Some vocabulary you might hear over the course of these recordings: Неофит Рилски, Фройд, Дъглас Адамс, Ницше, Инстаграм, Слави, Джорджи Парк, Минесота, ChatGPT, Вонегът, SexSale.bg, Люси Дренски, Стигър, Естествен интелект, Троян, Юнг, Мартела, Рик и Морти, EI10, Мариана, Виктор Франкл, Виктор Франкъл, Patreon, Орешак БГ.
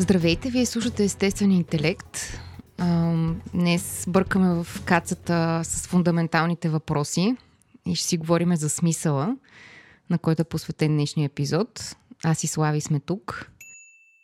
Здравейте, вие слушате Естествен интелект. Днес бъркаме в кацата с фундаменталните въпроси и ще си говорим за смисъла, на който е посветен днешния епизод. Аз и Слави сме тук.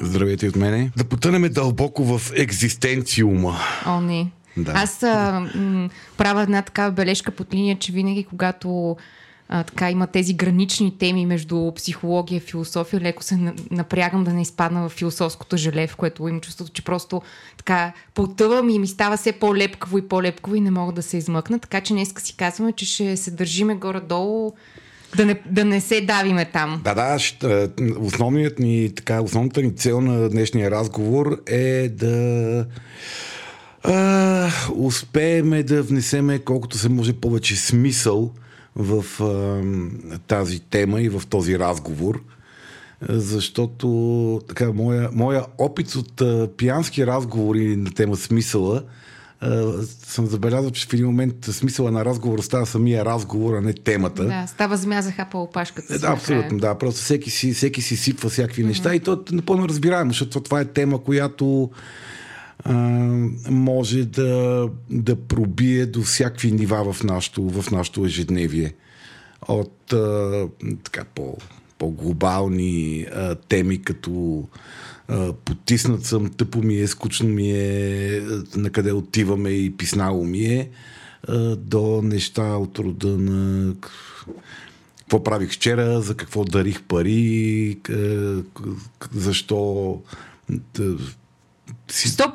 Здравейте от мене. Да потънем дълбоко в екзистенциума. О, не. Да. Аз правя една такава бележка под линия, че винаги, когато така има тези гранични теми между психология и философия, леко се напрягам да не изпадна в философското желе, в което им чувството, че просто така потъвам и ми става все по-лепкаво и по-лепкаво и не мога да се измъкна. Така че днеска си казваме, че ще се държиме горе-долу. Да не се давиме там. Да, основната ни цел на днешния разговор е да успеем да внесеме колкото се може повече смисъл в тази тема и в този разговор. Защото така, моя опит от пиянски разговори на тема смисъла, съм забелязал, че в един момент смисъла на разговор става самия разговор, а не темата. Да, става земя за хапала опашката. Да, абсолютно, да. Просто всеки си сипва всякакви неща и то е напълно разбираемо, защото това е тема, която може да пробие до всякакви нива в нашето ежедневие. От така по-глобални теми, като потиснат съм, тъпо ми е, скучно ми е, накъде отиваме и писнало ми е, до неща от рода на какво правих вчера, за какво дарих пари, защо защо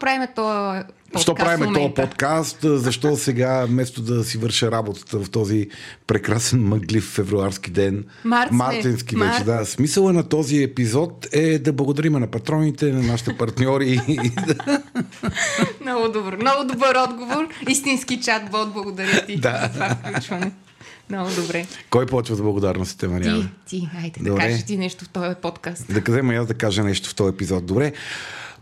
правим това Защо правим този подкаст? Защо сега, вместо да си върша работата в този прекрасен мъглив февруарски ден, мартински вече, да. Смисъла на този епизод е да благодарим на патроните, на нашите партньори. Много добър отговор. Истински чат-бот, благодаря ти за това включване. Много добре. Кой почва за благодарностите, Мариана? Ти, айде, да кажеш ти нещо в този подкаст. Да казвам, аз да кажа нещо в този епизод. Добре.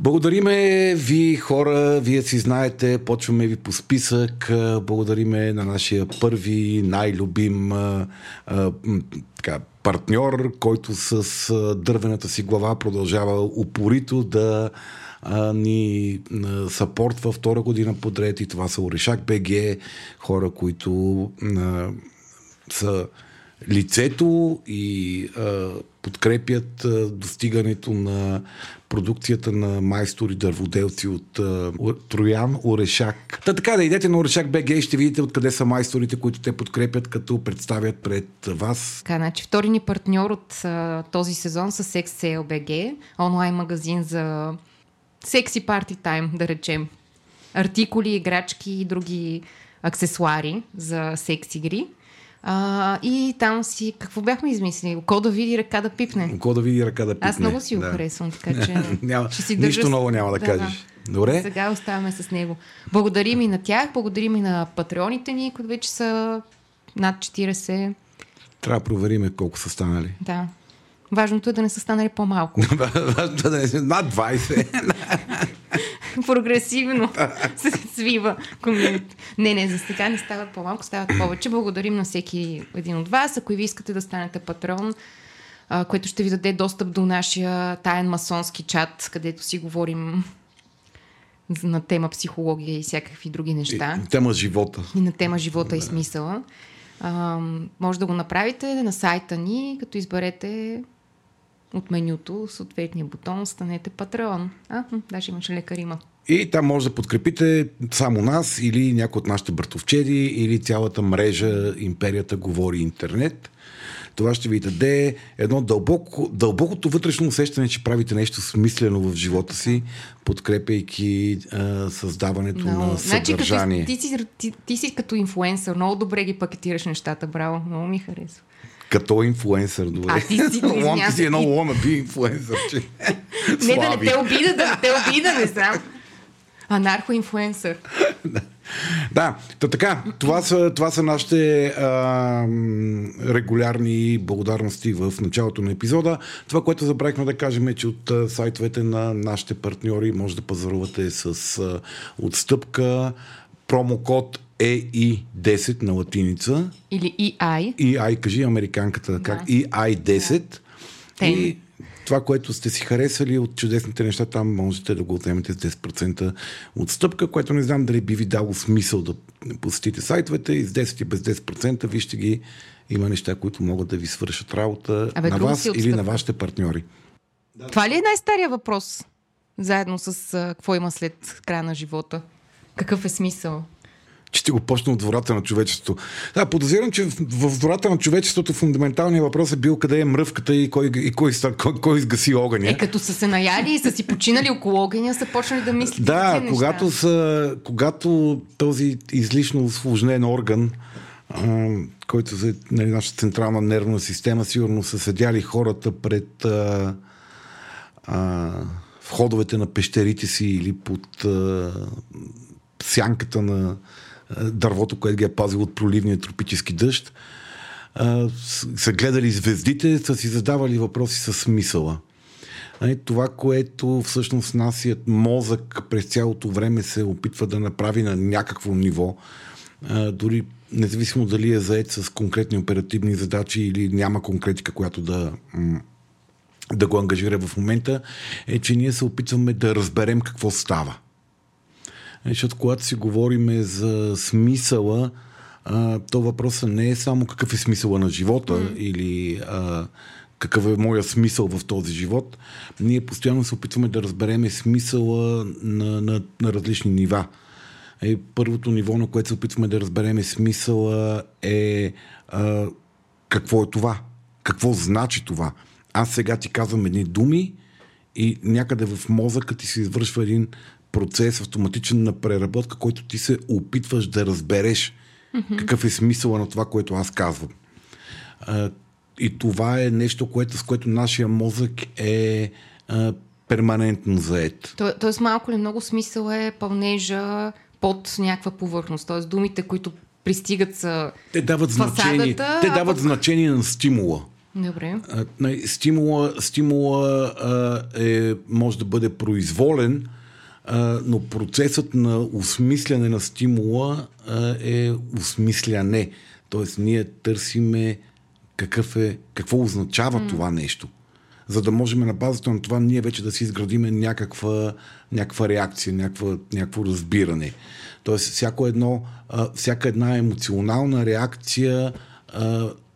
Благодариме ви, хора, вие си знаете, почваме ви по списък, благодариме на нашия първи, най-любим партньор, който с дървената си глава продължава упорито да ни съпортва втора година подред, и това са Орешак БГ, хора, които са лицето и подкрепят достигането на продукцията на майстори дърводелци от Троян Орешак. Така да идете на Орешак БГ и ще видите откъде са майсторите, които те подкрепят, като представят пред вас. Така, значи, втори ни партньор от този сезон са SexSale.bg, онлайн магазин за секси парти тайм, да речем. Артикули, играчки и други аксесуари за секс игри. И там си, какво бяхме измислили? Око да види, ръка да пипне. Око да види, ръка да пипне. Аз много си го харесвам, така че нищо ново няма да кажеш. Добре. Сега оставаме с него. Благодарим и на тях, благодарим и на патреоните ни, които вече са над 40. Трябва да проверим колко са станали. Да. Важното е да не са станали по-малко. Важното е да не са над 20. Прогресивно се свива комьюнити. Не, за сега не стават по-малко, стават повече. Благодарим на всеки един от вас. Ако и ви искате да станете патрон, което ще ви даде достъп до нашия таен масонски чат, където си говорим на тема психология и всякакви други неща. И на тема живота. И смисъла. Може да го направите на сайта ни, като изберете от менюто съответния бутон, станете патреон. Даже имаше лека рима. И там може да подкрепите само нас или някой от нашите братовчеди, или цялата мрежа Империята говори интернет. Това ще ви даде едно дълбокото вътрешно усещане, че правите нещо смислено в живота си, подкрепяйки създаването на съдържание. Значи, ти си като инфлуенсър. Много добре ги пакетираш нещата. Браво. Много ми харесва. Като инфлуенсър, добре. Ти си едно лома би инфлуенсър. Не, да не те обида, не знам. Анархо-инфлуенсър. Да, така, това са нашите регулярни благодарности в началото на епизода. Това, което забравихме да кажем, е, че от сайтовете на нашите партньори може да пазарувате с отстъпка промокод EI10 на латиница. Или EI. EI, кажи американката, да. Как? EI10. Да. И това, което сте си харесали от чудесните неща, там можете да го отнемете с 10% отстъпка, което не знам дали би ви дало смисъл да посетите сайтовете и с 10 и без 10%. Вижте ги, има неща, които могат да ви свършат работа на вас или на вашите партньори. Да. Това ли е най-стария въпрос? Заедно с какво има след края на живота? Какъв е смисъл? Че ти го почна от двората на човечеството. Да, подозирам, че в двората на човечеството фундаменталният въпрос е бил къде е мръвката и кой изгаси огъня. Е, като са се наяли и са си починали около огъня, са почнали да мислят да, когато този излишно усложнен орган, който за нашата централна нервна система, сигурно са седяли хората пред входовете на пещерите си или под сянката на дървото, което ги е пазило от проливния тропически дъжд, са гледали звездите, са си задавали въпроси със смисъла. Това, което всъщност нашият мозък през цялото време се опитва да направи на някакво ниво, дори независимо дали е заед с конкретни оперативни задачи или няма конкретика, която да го ангажира в момента, е, че ние се опитваме да разберем какво става. Защото когато си говорим за смисъла, то въпросът не е само какъв е смисъла на живота или какъв е моя смисъл в този живот. Ние постоянно се опитваме да разбереме смисъла на различни нива. Първото ниво, на което се опитваме да разбереме смисъла е какво е това? Какво значи това? Аз сега ти казвам едни думи и някъде в мозъка ти се извършва един процес автоматичен на преработка, който ти се опитваш да разбереш какъв е смисъла на това, което аз казвам. И това е нещо, с което нашия мозък е перманентно заед. Тоест малко ли много смисъл е пълнежа под някаква повърхност. Тоест думите, които пристигат са фасадата. Те дават значение на стимула. Добре. Стимула може да бъде произволен, но процесът на осмисляне на стимула е осмисляне. Тоест ние търсиме какво означава това нещо. За да можем на базата на това ние вече да си изградиме някаква реакция, някакво разбиране. Тоест всяка една емоционална реакция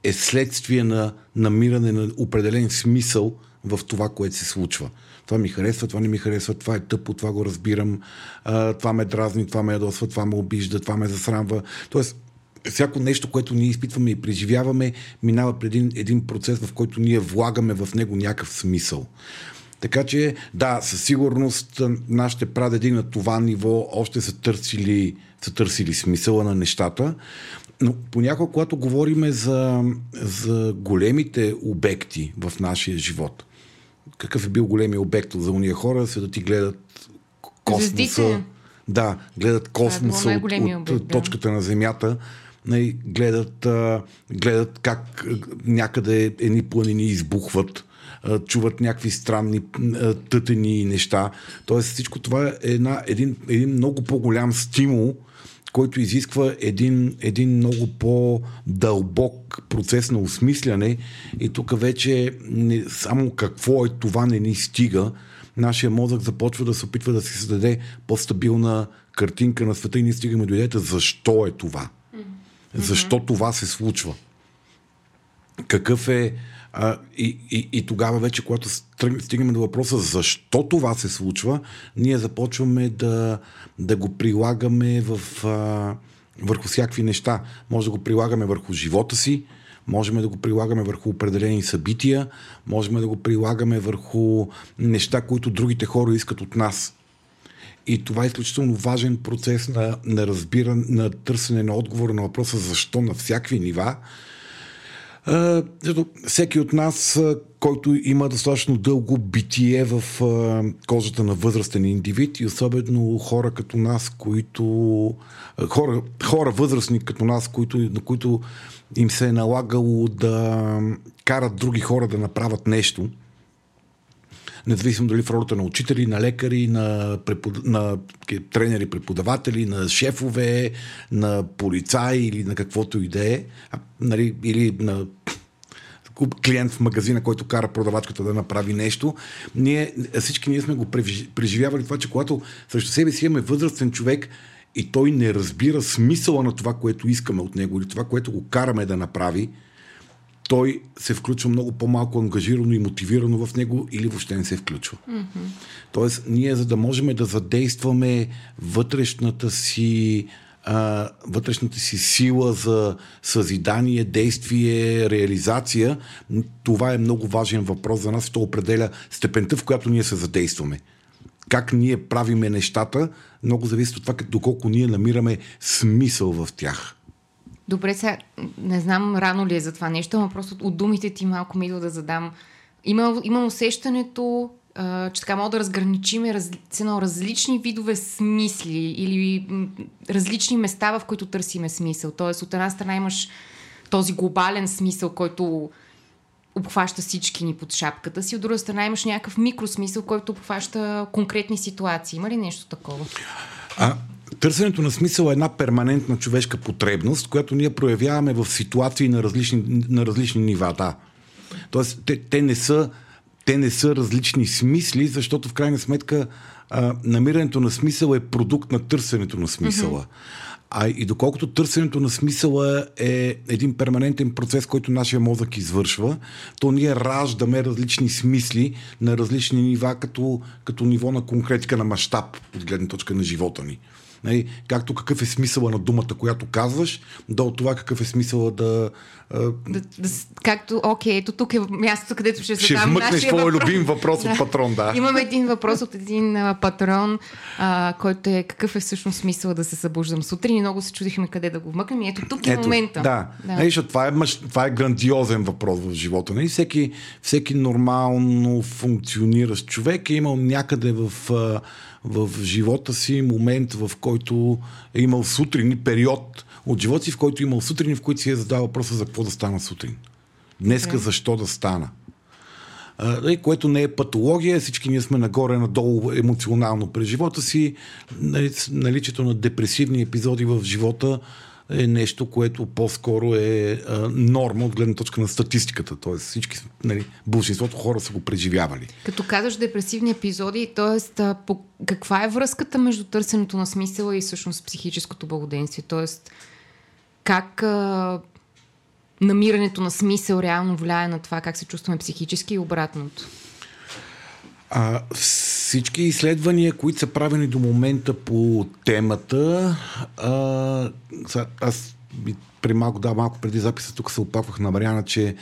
е следствие на намиране на определен смисъл в това, което се случва. Това ми харесва, това не ми харесва, това е тъпо, това го разбирам, това ме дразни, това ме ядосва, това ме обижда, това ме засрамва. Тоест, всяко нещо, което ние изпитваме и преживяваме, минава пред един процес, в който ние влагаме в него някакъв смисъл. Така че, да, със сигурност нашите прадеди на това ниво още са търсили смисъла на нещата, но понякога, когато говорим за големите обекти в нашия живот, какъв е бил големия обект за уния хора, се да ти гледат космоса. Звездите. Да, гледат космоса от точката на Земята. Гледат как някъде едни планини избухват, чуват някакви странни тътени и неща. Тоест всичко това е един много по-голям стимул, който изисква един много по-дълбок процес на осмисляне и тук вече само какво е това не ни стига. Нашия мозък започва да се опитва да си създаде по-стабилна картинка на света и ние стигаме до идеята защо е това. Защо това се случва. Какъв е и тогава вече, когато стигаме до въпроса защо това се случва, ние започваме да го прилагаме върху всякакви неща. Може да го прилагаме върху живота си, можем да го прилагаме върху определени събития, можем да го прилагаме върху неща, които другите хора искат от нас. И това е изключително важен процес на разбиране, на търсене на отговор на въпроса защо на всякакви нива. Всеки от нас, който има достатъчно дълго битие в кожата на възрастен индивид и особено хора като нас, които хора възрастни като нас, на които им се е налагало да карат други хора да направят нещо, независимо дали в ролята на учители, на лекари, на тренери, преподаватели, на шефове, на полицаи или на каквото и да е, или на клиент в магазина, който кара продавачката да направи нещо. Всички ние сме го преживявали това, че когато срещу себе си имаме възрастен човек и той не разбира смисъла на това, което искаме от него или това, което го караме да направи, той се включва много по-малко ангажирано и мотивирано в него или въобще не се включва. Mm-hmm. Тоест, ние за да можем да задействаме вътрешната си сила за съзидание, действие, реализация, това е много важен въпрос за нас и то определя степента, в която ние се задействаме. Как ние правиме нещата, много зависи от това, доколко ние намираме смисъл в тях. Добре, сега не знам рано ли е за това нещо, но просто от думите ти малко ми идва да задам. Имам усещането, че така мога да разграничим различни видове смисли или различни места, в които търсиме смисъл. Тоест, от една страна имаш този глобален смисъл, който обхваща всички ни под шапката си, от друга страна имаш някакъв микросмисъл, който обхваща конкретни ситуации. Има ли нещо такова? Търсенето на смисъл е една перманентна човешка потребност, която ние проявяваме в ситуации на различни нива. Да. Тоест, те не са различни смисли, защото в крайна сметка намирането на смисъл е продукт на търсенето на смисъла. Mm-hmm. И доколкото търсенето на смисъла е един перманентен процес, който нашия мозък извършва, то ние раждаме различни смисли на различни нива, като ниво на конкретика, на мащаб от гледна точка на живота ни. Както какъв е смисъла на думата, която казваш, до това какъв е смисъла ето тук е мястото, където ще задам нашия въпрос. Любим въпрос от патрон, да. Имам един въпрос от един патрон, който е какъв е всъщност смисъла да се събуждам сутрин и много се чудихме къде да го вмъкнем и ето тук е момента. Това е грандиозен въпрос в живота. Не? Всеки нормално функциониращ човек е имал някъде в живота си момент, в който е имал сутрин, период от живота си, в който е имал сутрин, в който си е задал въпроса за какво да стана сутрин. Днеска защо да стана? Което не е патология, всички ние сме нагоре-надолу емоционално през живота си. Наличието на депресивни епизоди в живота е нещо, което по-скоро е норма от гледна точка на статистиката. Тоест всички, большинството хора са го преживявали. Като казваш депресивни епизоди, тоест каква е връзката между търсенето на смисъла и всъщност психическото благоденствие? Тоест как намирането на смисъл реално влияе на това как се чувстваме психически и обратното? Всички изследвания, които са правени до момента по темата, аз малко преди записа тук се опаквах на Мариана, че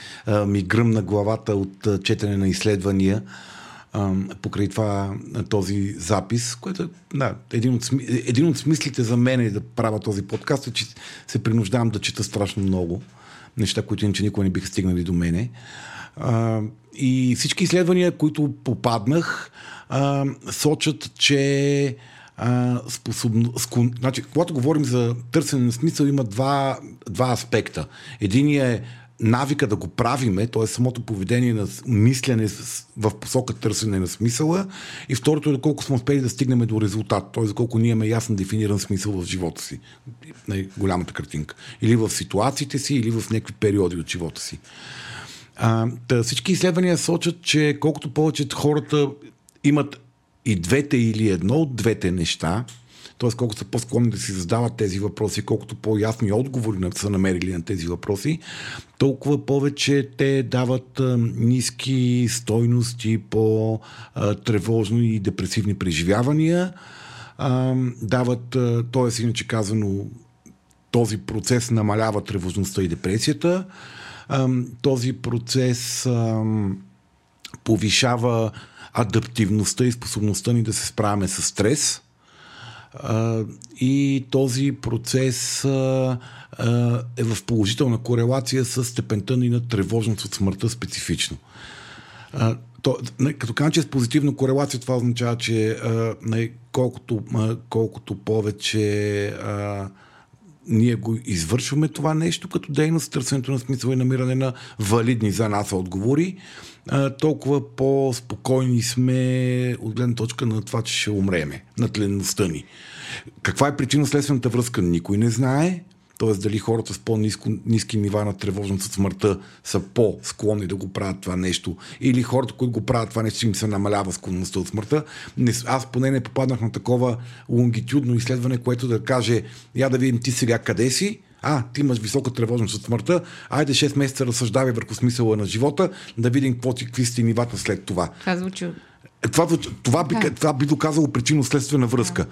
ми гръмна главата от четене на изследвания покрай това този запис, което един от смислите за мен е да правя този подкаст, е, че се принуждавам да чета страшно много неща, които иначе никога не биха стигнали до мене. И всички изследвания, които попаднах, сочат, че когато говорим за търсене на смисъл, има два аспекта. Единият е навика да го правиме, т.е. самото поведение на мислене в посока търсене на смисъла, и второто е доколко сме успели да стигнем до резултат, т.е. доколко ние имаме ясно дефиниран смисъл в живота си, голямата картинка, или в ситуациите си, или в някакви периоди от живота си. Всички изследвания сочат, че колкото повече хората имат и двете или едно от двете неща, т.е. колко са по-склонни да си задават тези въпроси, колкото по-ясни отговори са намерили на тези въпроси, толкова повече те дават ниски стойности по тревожно и депресивни преживявания, т.е. иначе казано, този процес намалява тревожността и депресията, този процес повишава адаптивността и способността ни да се справяме с стрес, И този процес е в положителна корелация с степента ни на тревожност от смъртта специфично. Като казвам, че е с позитивна корелация, това означава, че колкото повече ние го извършваме това нещо като дейност, търсенето на смисъл и намиране на валидни за нас отговори, толкова по-спокойни сме от гледна точка на това, че ще умреме, на тленността ни. Каква е причинно-следствената връзка? Никой не знае. Т.е. дали хората с по-ниски нива на тревожност от смъртта са по-склонни да го правят това нещо, или хората, които го правят това нещо, им се намалява склонността от смъртта. Аз поне не попаднах на такова лонгитюдно изследване, което да каже: я да видим ти сега къде си, ти имаш висока тревожност от смъртта, айде 6 месеца разсъждавай върху смисъла на живота, да видим какви сте нивата след това. Това звучи. Това би доказало причинно-следствена връзка.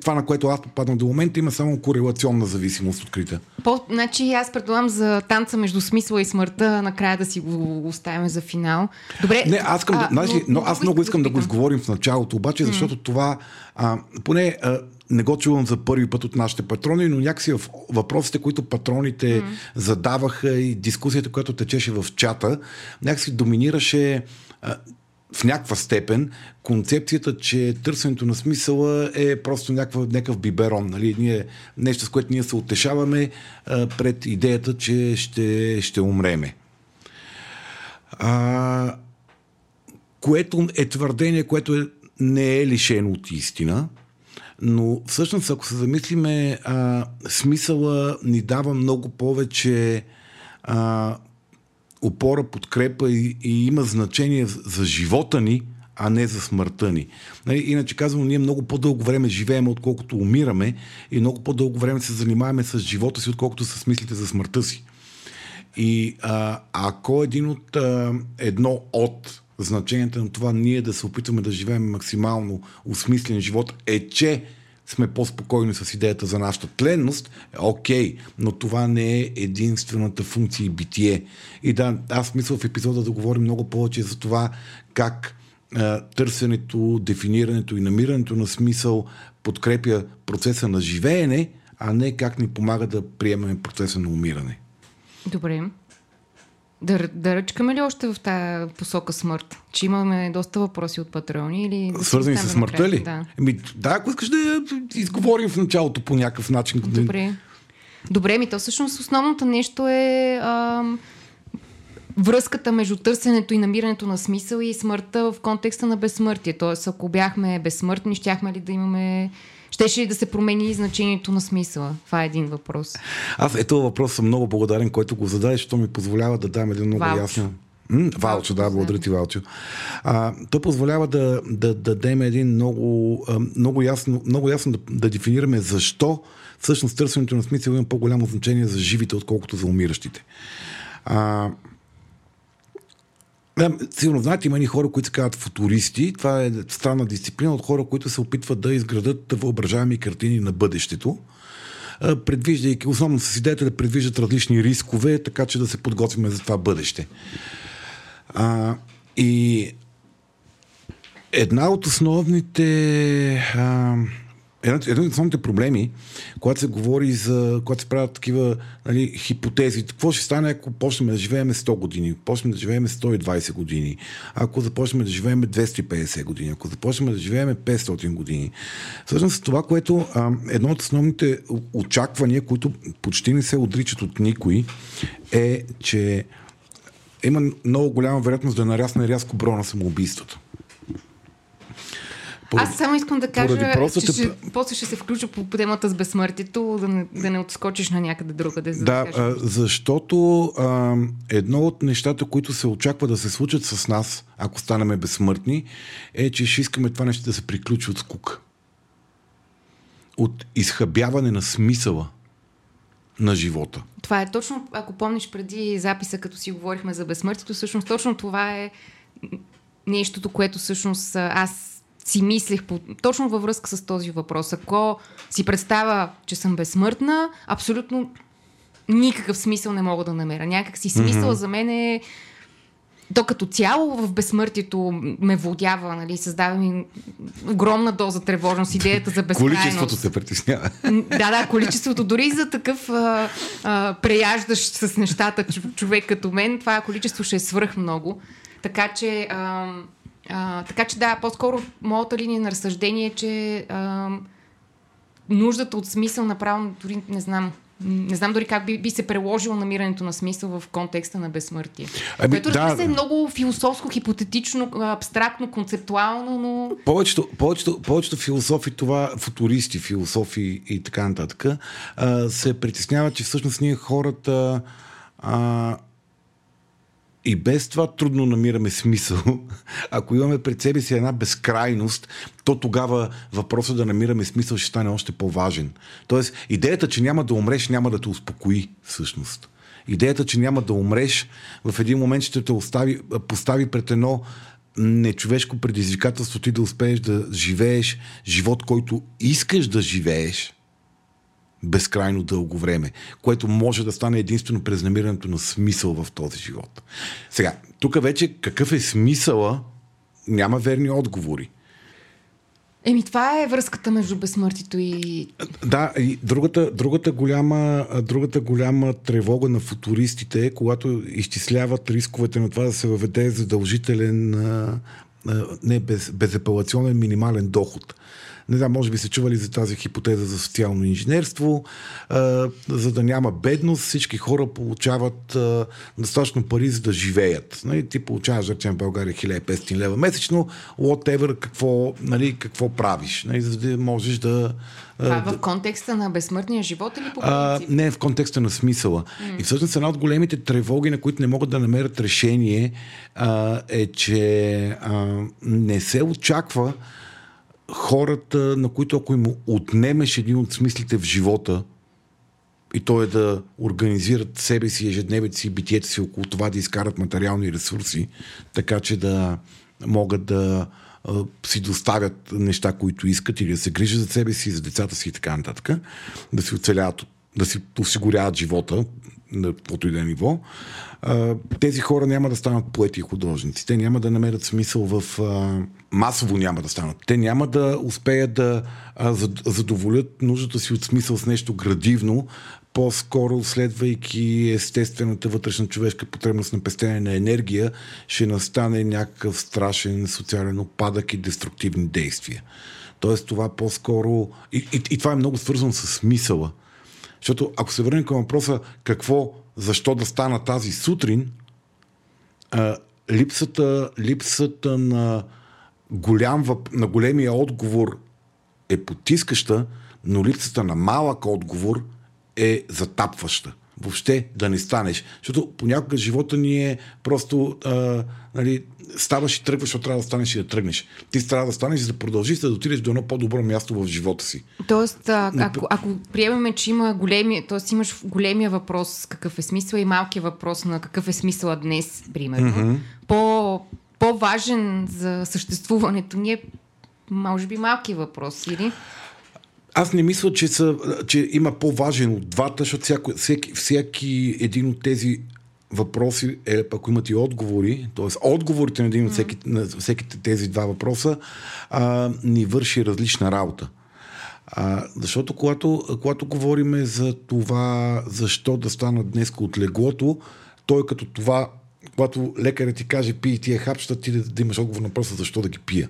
Това, на което аз попадна до момента, има само корелационна зависимост открита. Значи аз предлагам за танца между смисъла и смъртта накрая да си го оставим за финал. Добре. Не, аз искам аз много искам да го изговорим в началото, обаче, защото това поне не го чувам за първи път от нашите патрони, но някакси в въпросите, които патроните задаваха и дискусията, която течеше в чата, някакси доминираше в някаква степен концепцията, че търсенето на смисъла е просто някакъв биберон. Нали? Нещо, с което ние се утешаваме пред идеята, че ще умреме. Което е твърдение, което не е лишено от истина, но всъщност, ако се замислиме, смисъла ни дава много повече опора, подкрепа и има значение за живота ни, а не за смъртта ни. Иначе казвам, ние много по-дълго време живеем, отколкото умираме, и много по-дълго време се занимаваме с живота си, отколкото с мислите за смъртта си. И ако едно от значенията на това ние да се опитваме да живеем максимално осмислен живот е, че сме по-спокойни с идеята за нашата тленност, но това не е единствената функция и битие. И да, аз мисля в епизода да говорим много повече за това как търсенето, дефинирането и намирането на смисъл подкрепя процеса на живеене, а не как ни помага да приемем процеса на умиране. Добре. Да ръчкаме ли още в тази посока смърт? Че имаме доста въпроси от патреони или... Да, свързани с смъртта ли? Да. Ако искаш да я изговорим в началото по някакъв начин. Добре, то всъщност основното нещо е връзката между търсенето и намирането на смисъл и смъртта в контекста на безсмъртие. Тоест, ако бяхме безсмъртни, щяхме ли да имаме... Щеше ли да се промени значението на смисъла? Това е един въпрос. Аз този въпрос съм много благодарен, който го зададе, защото ми позволява да дам един много ясен... Валчо, да, благодаря ти, Валчо. Той позволява да дадем един много ясно да дефинираме защо всъщност търсенето на смисъл има по-голямо значение за живите, отколкото за умиращите. Сигурно знаете, има и хора, които се казват футуристи. Това е странна дисциплина от хора, които се опитват да изградат въображаеми картини на бъдещето, предвиждайки, основно с идеята да предвиждат различни рискове, така че да се подготвим за това бъдеще. И една от основните проблеми, когато се говори за, когато се правят такива хипотези, какво ще стане, ако почнем да живеем 100 години, почнем да живеем 120 години, ако започнем да живеем 250 години, ако започнем да живеем 500 години. Всъщност това, което едно от основните очаквания, които почти не се отричат от никой, е, че има много голяма вероятност да нарасне рязко броя на самоубийствата. Аз само искам да кажа, после ще се включа по темата с безсмъртието, да не отскочиш на някъде другаде. Защото едно от нещата, които се очаква да се случат с нас, ако станем безсмъртни, е, че ще искаме това нещо да се приключи от скука. От изхабяване на смисъла на живота. Това е точно, ако помниш преди записа, като си говорихме за безсмъртието, всъщност точно това е нещото, което всъщност аз си мислех точно във връзка с този въпрос. Ако си представя, че съм безсмъртна, абсолютно никакъв смисъл не мога да намеря. Някак си смисъл за мен е То като цяло в безсмъртието ме владява, нали, създава ми огромна доза тревожност, идеята за безкрайност. Количеството се притеснява. Да, количеството. Дори за такъв преяждащ с нещата човек като мен, това количество ще е свръх много. Така че да, по-скоро моята линия на разсъждение е, че нуждата от смисъл направо, дори не знам дори как би се преложило намирането на смисъл в контекста на безсмъртие. Което разбира се е много философско, хипотетично, абстрактно, концептуално, но... Повечето философи, това футуристи, философи и така нататък, се притесняват, че всъщност ние хората и без това трудно намираме смисъл. Ако имаме пред себе си една безкрайност, то тогава въпросът да намираме смисъл ще стане още по-важен. Тоест, идеята, че няма да умреш, няма да те успокои всъщност. Идеята, че няма да умреш, в един момент ще те постави пред едно нечовешко предизвикателство ти да успееш да живееш живот, който искаш да живееш безкрайно дълго време, което може да стане единствено през намирането на смисъл в този живот. Сега, тук вече какъв е смисъла, няма верни отговори. Това е връзката между безсмъртието и... Да, и другата голяма тревога на футуристите е, когато изчисляват рисковете на това да се въведе задължителен безапелационен минимален доход. Не знам, може би се чували за тази хипотеза за социално инженерство. За да няма бедност, всички хора получават достатъчно пари, за да живеят. Нали, ти получаваш, да речем, в България 1500 лева месечно, whatever, какво правиш, нали, за да можеш да... в контекста на безсмъртния живот или по принцип? Не, в контекста на смисъла. И всъщност една от големите тревоги, на които не могат да намерят решение, е, че не се очаква хората, на които ако им отнемеш един от смислите в живота и то е да организират себе си, ежедневието си, битието си около това да изкарат материални ресурси, така че да могат да си доставят неща, които искат или да се грижат за себе си, за децата си и така нататък, да си оцеляват, да си осигуряват живота на каквото и да е ниво. Тези хора няма да станат поети и художници. Те няма да намерят смисъл в... масово няма да станат. Те няма да успеят да задоволят нуждата си от смисъл с нещо градивно, по-скоро следвайки естествената вътрешна човешка потребност на пестене на енергия, ще настане някакъв страшен социален опадък и деструктивни действия. Тоест това по-скоро... И това е много свързано с смисъла. Защото ако се върнем към въпроса защо да стана тази сутрин, липсата на големия отговор е потискаща, но липсата на малък отговор е затапваща. Въобще да не станеш. Защото понякога живота ни е просто ставаш и тръгваш, защото трябва да станеш и да тръгнеш. Ти трябва да станеш и да продължиш да отидеш до едно по-добро място в живота си. Тоест, ако приемеме, че имаш големия въпрос какъв е смисъл и малкия въпрос на какъв е смисъл днес, примерно, по-важен за съществуването ни е може би малкият въпрос, или? Аз не мисля, че има по-важен от двата, защото всеки един от тези въпроси, ако имат и отговори, т.е. отговорите на един от всеки тези два въпроса ни върши различна работа. Защото когато говорим за това, защо да стана днес от леглото, той като това, когато лекарът ти каже пий тия хапчета, ти да имаш отговор на въпроса защо да ги пия.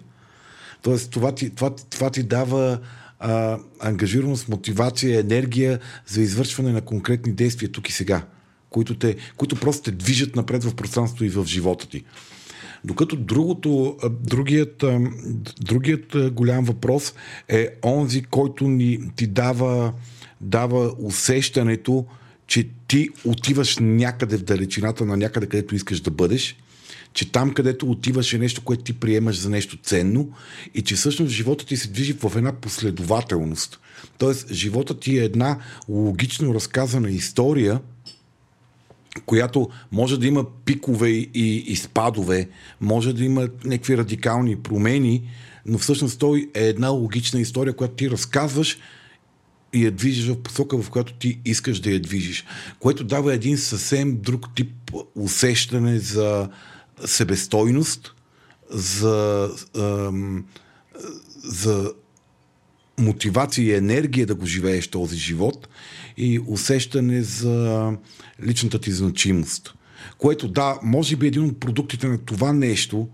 Тоест това ти дава ангажираност, мотивация, енергия за извършване на конкретни действия тук и сега, които просто те движат напред в пространството и в живота ти. Докато другият голям въпрос е онзи, който ти дава усещането, че ти отиваш някъде в далечината на някъде, където искаш да бъдеш, че там, където отиваш е нещо, което ти приемаш за нещо ценно и че всъщност живота ти се движи в една последователност. Тоест, живота ти е една логично разказана история, която може да има пикове и спадове, може да има някакви радикални промени, но всъщност той е една логична история, която ти разказваш и я движиш в посока, в която ти искаш да я движиш. Което дава един съвсем друг тип усещане за себестойност, за мотивация и енергия да го живееш този живот и усещане за личната ти значимост. Което да, може би един от продуктите на това нещо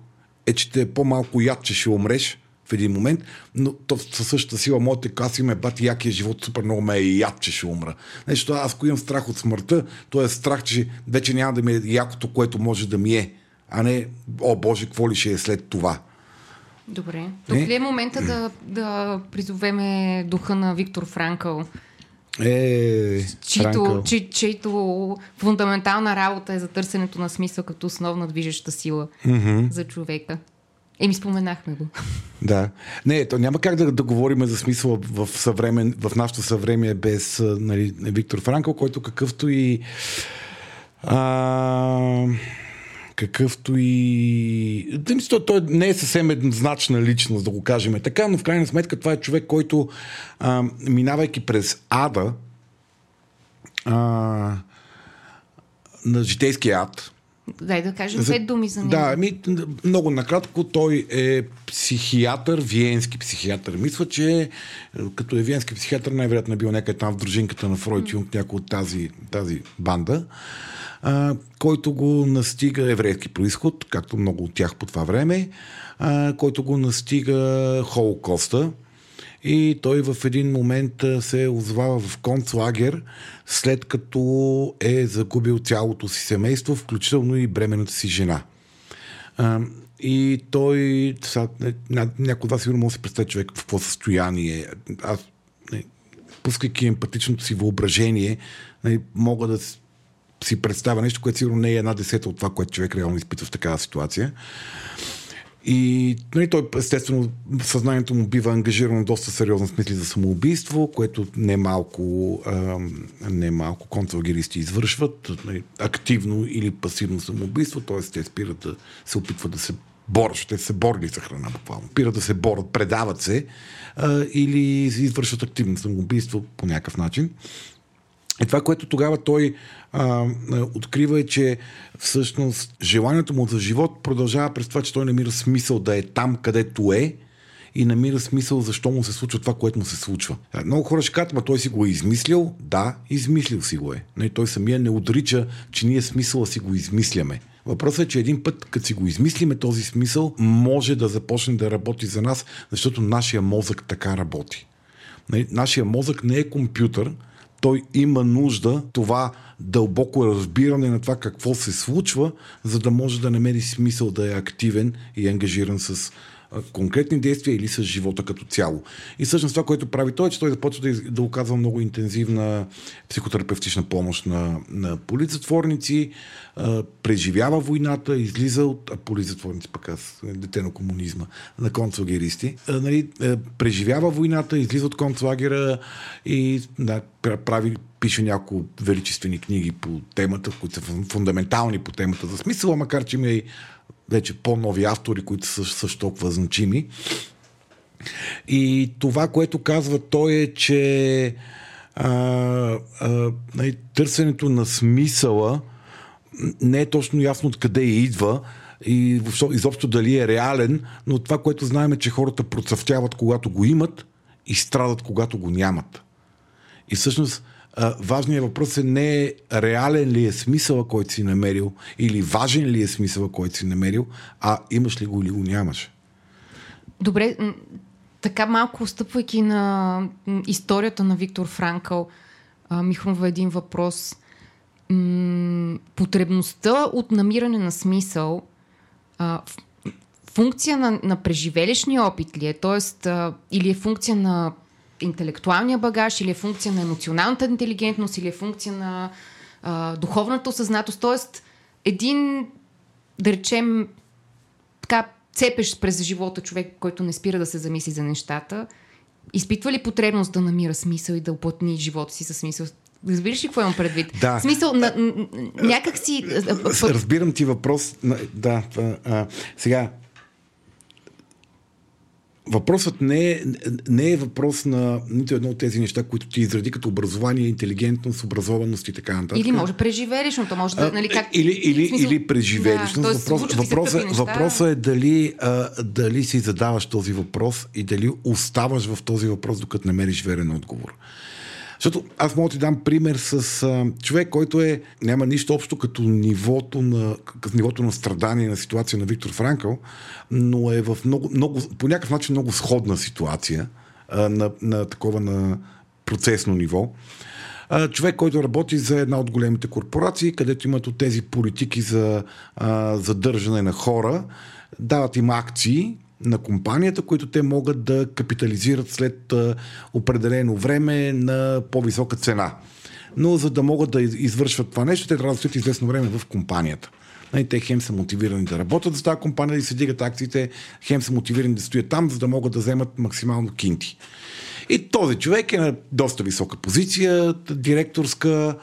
е, че те е по-малко яд, че ще умреш в един момент, но то със същата сила моята каса има бати якия живот, супер много ме е яд, че ще умра. Нещо, аз ако имам страх от смъртта, то е страх, че вече няма да ми е якото, което може да ми е, а не, о боже, какво ли ще е след това. Добре. Тук ли е момента да призовеме духа на Виктор Франкъл? Чието фундаментална работа е за търсенето на смисъл като основна движеща сила за човека. Еми, споменахме го. Да. Не, то няма как да говорим за смисъл в нашото съвремие без Виктор Франкъл, който какъвто и... Той не е съвсем еднозначна личност, да го кажем така, но в крайна сметка това е човек, който минавайки през ада, на житейския ад... Дай да кажем след думи за него. Да, много накратко, той е психиатър, виенски психиатър. Мисля, че като е виенски психиатър, най-вероятно е бил някъде там в дружинката на Фройд, Юнг, някой от тази банда, който го настига еврейски происход, както много от тях по това време, който го настига Холокоста. И той в един момент се озвава в концлагер, след като е загубил цялото си семейство, включително и бременната си жена. И той... Някой от вас сигурно може да се представи човек в какво състояние. Аз, пускайки емпатичното си въображение, мога да си представя нещо, което сигурно не е 1/10 от това, което човек реално изпитва в такава ситуация. И той, естествено, съзнанието му бива ангажирано доста сериозно в смисли за самоубийство, което не малко концлагеристи извършват активно или пасивно самоубийство, т.е. те спират да се опитват да се борят, ще се борили за храна буквално. Спират да се борят, предават се или извършват активно самоубийство по някакъв начин. И това, което тогава той открива е, че всъщност желанието му за живот продължава през това, че той намира смисъл да е там, където е, и намира смисъл защо му се случва това, което му се случва. Много хора ще казват, той си го е измислил. Да, измислил си го е. Но и той самия не отрича, че ние смисъла си го измисляме. Въпросът е, че един път, като си го измислиме този смисъл, може да започне да работи за нас, защото нашия мозък така работи. Нашия мозък не е компютър. Той има нужда това дълбоко разбиране на това какво се случва, за да може да намери смисъл да е активен и ангажиран с конкретни действия или с живота като цяло. И всъщност това, което прави той, е, че той започва да оказва много интензивна психотерапевтична помощ на политзатворници, преживява войната, излиза от политзатворници, пък аз, дете на комунизма, на концлагеристи. Преживява войната, излиза от концлагера и пише няколко величествени книги по темата, които са фундаментални по темата за смисъла, макар че ми е вече по-нови автори, които са също толкова значими. И това, което казва той е, че търсенето на смисъла не е точно ясно откъде идва и изобщо дали е реален, но това, което знаем е, че хората процъфтяват, когато го имат, и страдат, когато го нямат. И всъщност важният въпрос е не е реален ли е смисъла, който си намерил, или важен ли е смисъла, който си намерил, а имаш ли го или го нямаш. Добре, така малко стъпвайки на историята на Виктор Франкъл, ми хрумва един въпрос. Потребността от намиране на смисъл функция на преживелищния опит ли е? Тоест, или е функция на интелектуалния багаж, или е функция на емоционалната интелигентност, или е функция на духовната осъзнатост. Тоест, един, да речем, така цепещ през живота човек, който не спира да се замисли за нещата, изпитва ли потребност да намира смисъл и да уплътни живота си със смисъл? Разбираш ли какво имам предвид? Да. Смисъл, някак си... Разбирам ти въпрос. Да. Сега... Въпросът не е въпрос на нито едно от тези неща, които ти изради като образование, интелигентност, образованост и така нататък. Или може преживелищното, може да... Нали, как... или преживелищност. Да, въпросът е дали си задаваш този въпрос и дали оставаш в този въпрос, докато намериш верен отговор. Защото аз мога да ти дам пример с човек, който няма нищо общо като нивото на страдание на ситуация на Виктор Франкл, но е в много по някакъв начин много сходна ситуация на процесно ниво. Човек, който работи за една от големите корпорации, където имат от тези политики за задържане на хора, дават им акции на компанията, които те могат да капитализират след определено време на по-висока цена. Но за да могат да извършват това нещо, те трябва да стоят известно време в компанията. Те хем са мотивирани да работят за тази компания и се дигат акциите, хем са мотивирани да стоят там, за да могат да вземат максимално кинти. И този човек е на доста висока позиция, директорска,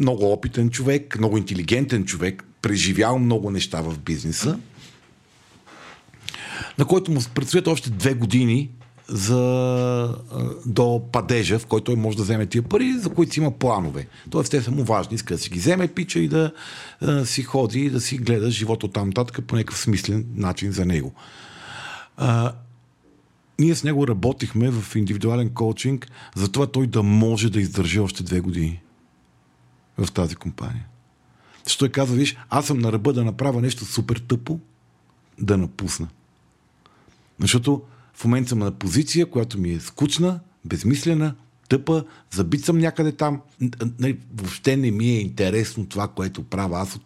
много опитен човек, много интелигентен човек, преживял много неща в бизнеса, на който му предстоят още 2 години до падежа, в който той може да вземе тия пари, за които си има планове. Тоест, те са му важни. Иска да си ги вземе пича и да си ходи и да си гледа живота оттам нататък по някакъв смислен начин за него. Ние с него работихме в индивидуален коучинг, за това той да може да издържи още 2 години в тази компания. Защото той казва, виж, аз съм на ръба да направя нещо супер тъпо, да напусна. Защото в момента съм на позиция, която ми е скучна, безмислена, тъпа, забит съм някъде там. Въобще не ми е интересно това, което правя. Аз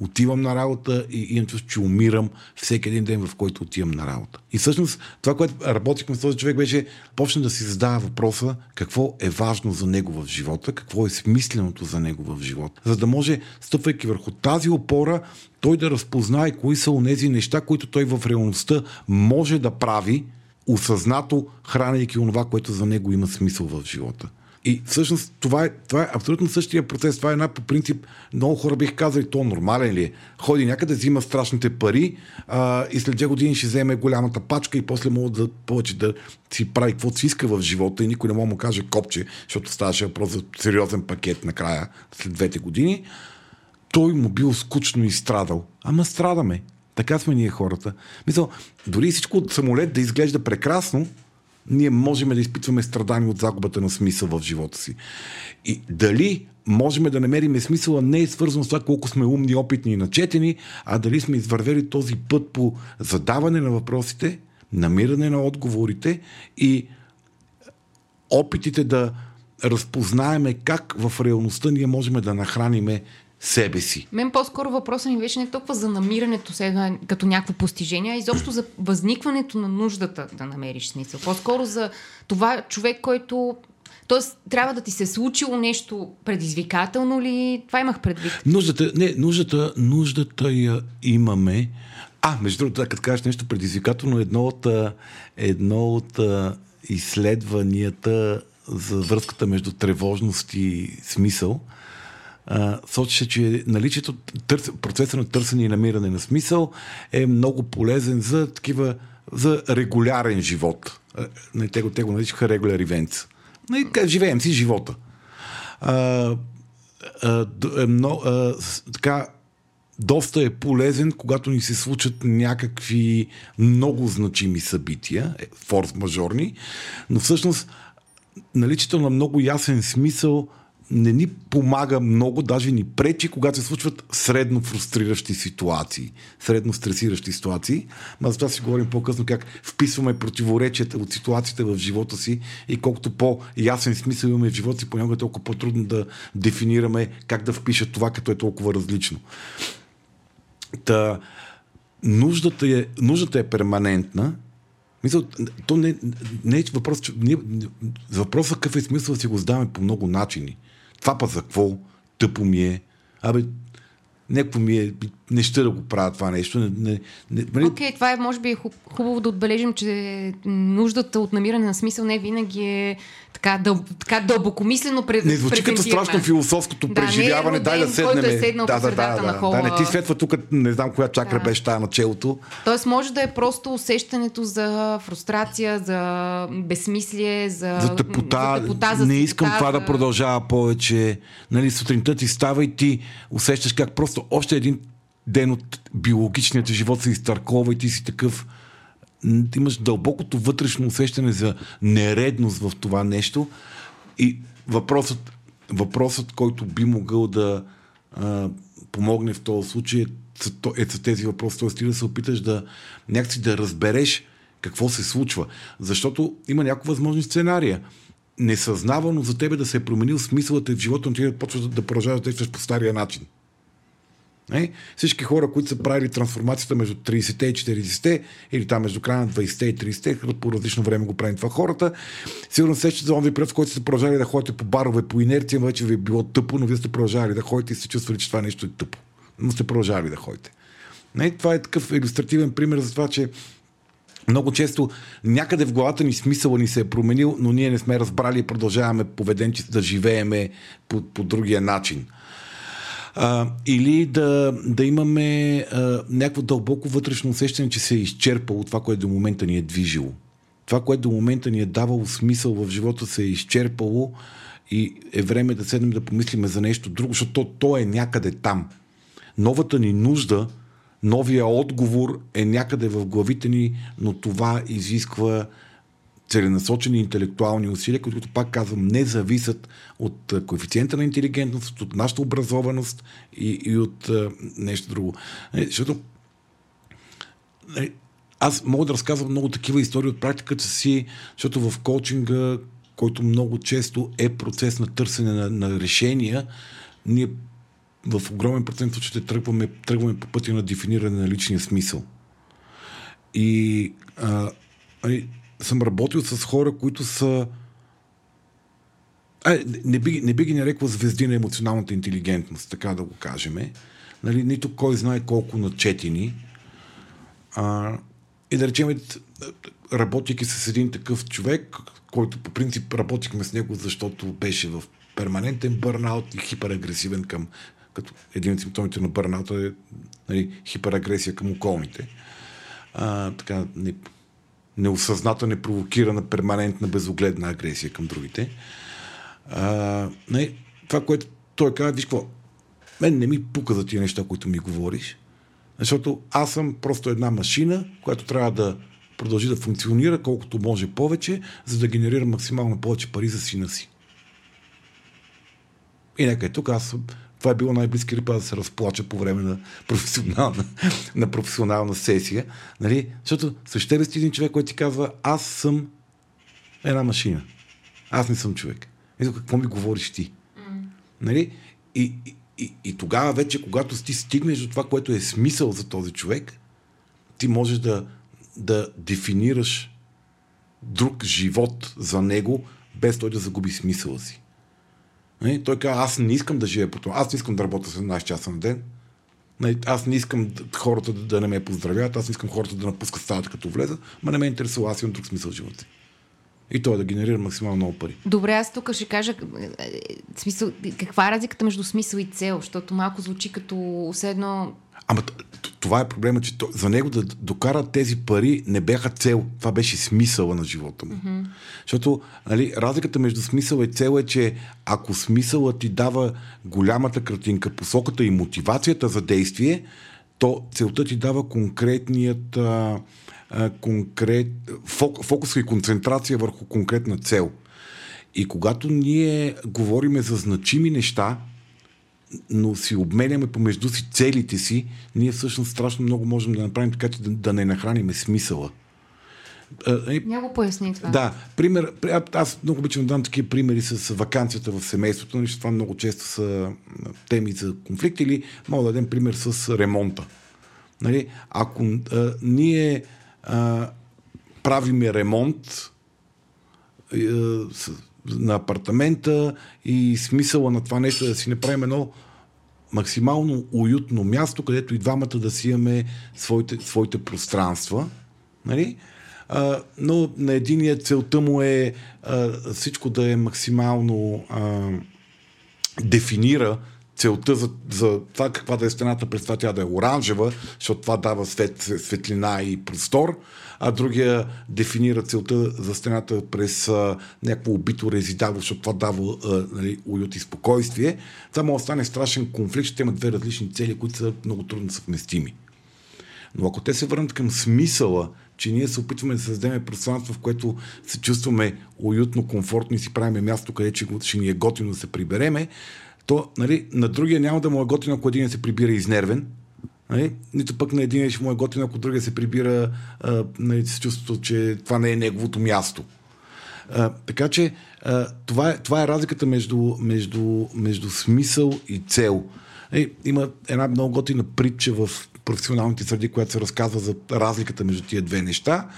отивам на работа и имам чувство, че умирам всеки един ден, в който отивам на работа. И всъщност това, което работихме с този човек, беше почна да си задава въпроса какво е важно за него в живота, какво е смисленото за него в живота. За да може, стъпвайки върху тази опора, той да разпознае кои са онези неща, които той в реалността може да прави, осъзнато хранейки онова, което за него има смисъл в живота. И всъщност това е абсолютно същия процес. Това е една по принцип, много хора бих казали, то нормален ли е? Ходи някъде, взима страшните пари и след 2 години ще вземе голямата пачка и после мога да повече да си прави каквото си иска в живота и никой не мога му каже копче, защото ставаше въпрос за сериозен пакет накрая след 2 години. Той му бил скучно и страдал. Ама страдаме. Така сме ние хората. Мисля, дори всичко от самолет да изглежда прекрасно, ние можем да изпитваме страдания от загубата на смисъл в живота си. И дали можем да намерим смисъла, не е свързано с това колко сме умни, опитни и начетени, а дали сме извървели този път по задаване на въпросите, намиране на отговорите и опитите да разпознаеме как в реалността ние можем да нахраниме себе си. Мен по-скоро въпросът ми вече не е толкова за намирането се като някакво постижение, а изобщо за възникването на нуждата да намериш смисъл. По-скоро за това човек, който... Тоест, трябва да ти се случило нещо предизвикателно ли? Това имах предвид. Нуждата я имаме. Между другото, като кажеш нещо предизвикателно, едно от изследванията за връзката между тревожност и смисъл сочеше, че наличието, процеса на търсене и намиране на смисъл е много полезен за регулярен живот. Те го наричаха regular events. Живеем си живота. Доста е полезен, когато ни се случат някакви много значими събития, форс-мажорни, но всъщност наличието на много ясен смисъл не ни помага много, даже ни пречи, когато се случват средно фрустриращи ситуации, средно стресиращи ситуации. Ма за това си говорим по-късно, как вписваме противоречията от ситуациите в живота си и колкото по-ясен смисъл имаме в живота си, понякога е толкова по-трудно да дефинираме как да впиша това, като е толкова различно. Нуждата е перманентна. Мисля, то не е въпрос, че въпроса какъв е смисъл да си го задаваме по много начини. Това път за какво? Тъпо ми е. Неко ми е, не ще да го правя това нещо. Окей, това е, може би, хубаво да отбележим, че нуждата от намиране на смисъл не винаги е така, така дълбокомислено презентирана. Не звучи като страшно философското преживяване. Да, не е роден, който е седнал по средата на хола. Да, не ти светва тук, не знам коя чакра беше тая на челото. Тоест може да е просто усещането за фрустрация, за безсмислие, за тъпота. Не искам това да продължава повече. Нали, сутринта ти става и ти усещаш как просто още един ден от биологичният живот се изтъркова и ти си такъв, имаш дълбокото вътрешно усещане за нередност в това нещо и въпросът който би могъл да помогне в този случай е с тези въпроси. Т.е. ти да се опиташ да някакси да разбереш какво се случва. Защото има някаква възможни сценария. Несъзнавано за тебе да се е променил смисълът в живота, но ти да почваш да продължаваш да действаш по стария начин. Не? Всички хора, които са правили трансформацията между 30-те и 40-те или там между края на 20-те и 30-те, по различно време го правим това хората, сигурно сещате за онзи период, в който сте продължавали да ходите по барове по инерция, вече ви е било тъпо, но вие сте продължавали да ходите и сте чувствали, че това нещо е тъпо, но сте продължавали да ходите. Не? Това е такъв илюстративен пример за това, че много често някъде в главата ни смисъла ни се е променил, но ние не сме разбрали и продължаваме поведенчето да живееме по другия начин. Или да имаме някакво дълбоко вътрешно усещане, че се е изчерпало това, което до момента ни е движило. Това, което до момента ни е давало смисъл в живота, се е изчерпало и е време да седнем да помислиме за нещо друго, защото то е някъде там. Новата ни нужда, новия отговор е някъде в главите ни, но това изисква целенасочени интелектуални усилия, които, пак казвам, не зависят от коефициента на интелигентност, от нашата образованост и от нещо друго. Защото аз мога да разказвам много такива истории от практиката си, защото в коучинга, който много често е процес на търсене на решения, ние в огромен процент случаите тръгваме по пътя на дефиниране на личния смисъл. И съм работил с хора, които са... Не би ги нарекла звезди на емоционалната интелигентност, така да го кажем. Нали, нито кой знае колко начетени. И да речем, работейки с един такъв човек, който по принцип работихме с него, защото беше в перманентен бърнаут и хиперагресивен към... Като един от симптомите на бърнаута е, нали, хиперагресия към околните. Така... неосъзната, непровокирана, перманентна, безогледна агресия към другите. Това, което той казва, виж какво, мен не ми пука за тия неща, които ми говориш, защото аз съм просто една машина, която трябва да продължи да функционира колкото може повече, за да генерира максимално повече пари за сина си. И нека е тук, това е било най-близки рипа да се разплача по време на професионална сесия. Нали? Защото срещу тебе си един човек, който ти казва, аз съм една машина. Аз не съм човек. Ето какво ми говориш ти? Нали? И тогава вече, когато ти стигнеш до това, което е смисъл за този човек, ти можеш да дефинираш друг живот за него, без той да загуби смисъла си. Той казва, аз не искам да живея по това. Аз не искам да работя 17 часа на ден. Аз не искам хората да не ме поздравяват. Аз не искам хората да напускат стаята като влезат. Ма не ме интересува, аз имам друг смисъл в живота си. И той да генерира максимално много пари. Добре, аз тук ще кажа смисъл, каква е разликата между смисъл и цел, защото малко звучи като все едно... Ама това е проблема, че за него да докарат тези пари не бяха цел. Това беше смисъла на живота му. Mm-hmm. Защото, нали, разликата между смисъла и цел е, че ако смисълът ти дава голямата картинка, посоката и мотивацията за действие, то целта ти дава фокус и концентрация върху конкретна цел. И когато ние говориме за значими неща, но си обменяме помежду си целите си, ние всъщност страшно много можем да направим така, че да не нахраниме смисъла. Много поясни това. Да, пример, аз много обичам дам такива примери с ваканцията в семейството, защото това много често са теми за конфликт, или мога да дадем пример с ремонта. Нали? Ако ние правиме ремонт на апартамента и смисъла на това нещо е да си направим едно максимално уютно място, където и двамата да си имаме своите пространства. Нали? Но на единия целта му е всичко да е максимално дефинира целта за това каква да е стената, през това тя да е оранжева, защото това дава светлина и простор, а другия дефинира целта за стената през някакво убито резидаво, защото това дава уют и спокойствие. Това може да стане страшен конфликт, ще има две различни цели, които са много трудно съвместими. Но ако те се върнат към смисъла, че ние се опитваме да създадем пространство, в което се чувстваме уютно, комфортно и си правиме място, където ще ни е готино да се прибереме, то, нали, на другия няма да му е готин, ако един се прибира изнервен, нали? Нито пък на един ще му е готин, ако другия се прибира нали, с чувството, че това не е неговото място. Така че това е разликата между смисъл и цел. Нали? Има една много готина притча в професионалните среди, която се разказва за разликата между тия две неща.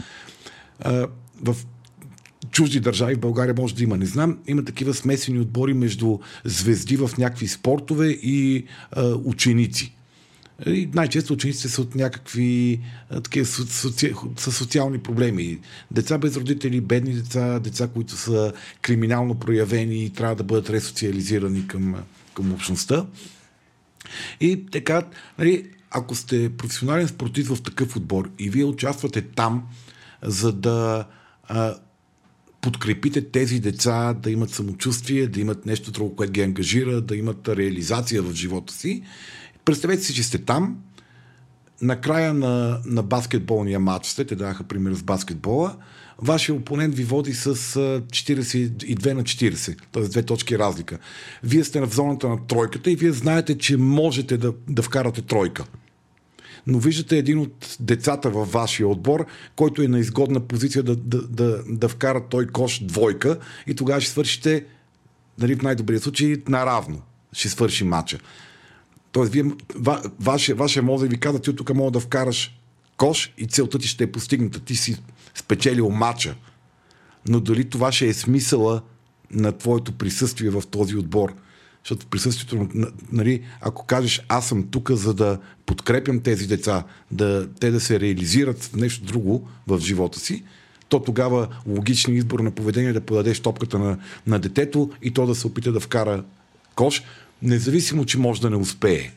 В чужди държави, в България може да има, не знам, има такива смесени отбори между звезди в някакви спортове и ученици. И най-често учениците са от някакви такива социални проблеми. Деца без родители, бедни деца, деца, които са криминално проявени и трябва да бъдат ресоциализирани към общността. И така, нали, ако сте професионален спортист в такъв отбор и вие участвате там, за да подкрепите тези деца да имат самочувствие, да имат нещо друго, което ги ангажира, да имат реализация в живота си. Представете си, че сте там. Накрая на баскетболния матч, те даха пример с баскетбола, вашия опонент ви води с 42-40, т.е. две точки разлика. Вие сте в зоната на тройката и вие знаете, че можете да вкарате тройка. Но виждате един от децата във вашия отбор, който е на изгодна позиция да вкара той кош двойка и тогава ще свършите, нали, в най-добрия случай наравно ще свърши матча. Тоест, вашия мозък ви казва, ти от тук мога да вкараш кош и целта ти ще е постигната. Ти си спечелил матча. Но дали това ще е смисъла на твоето присъствие в този отбор? Защото присъствието, нали, ако кажеш аз съм тук, за да подкрепям тези деца, те да се реализират в нещо друго в живота си, то тогава логичният избор на поведение е да подадеш топката на детето и то да се опита да вкара кош, независимо, че може да не успее.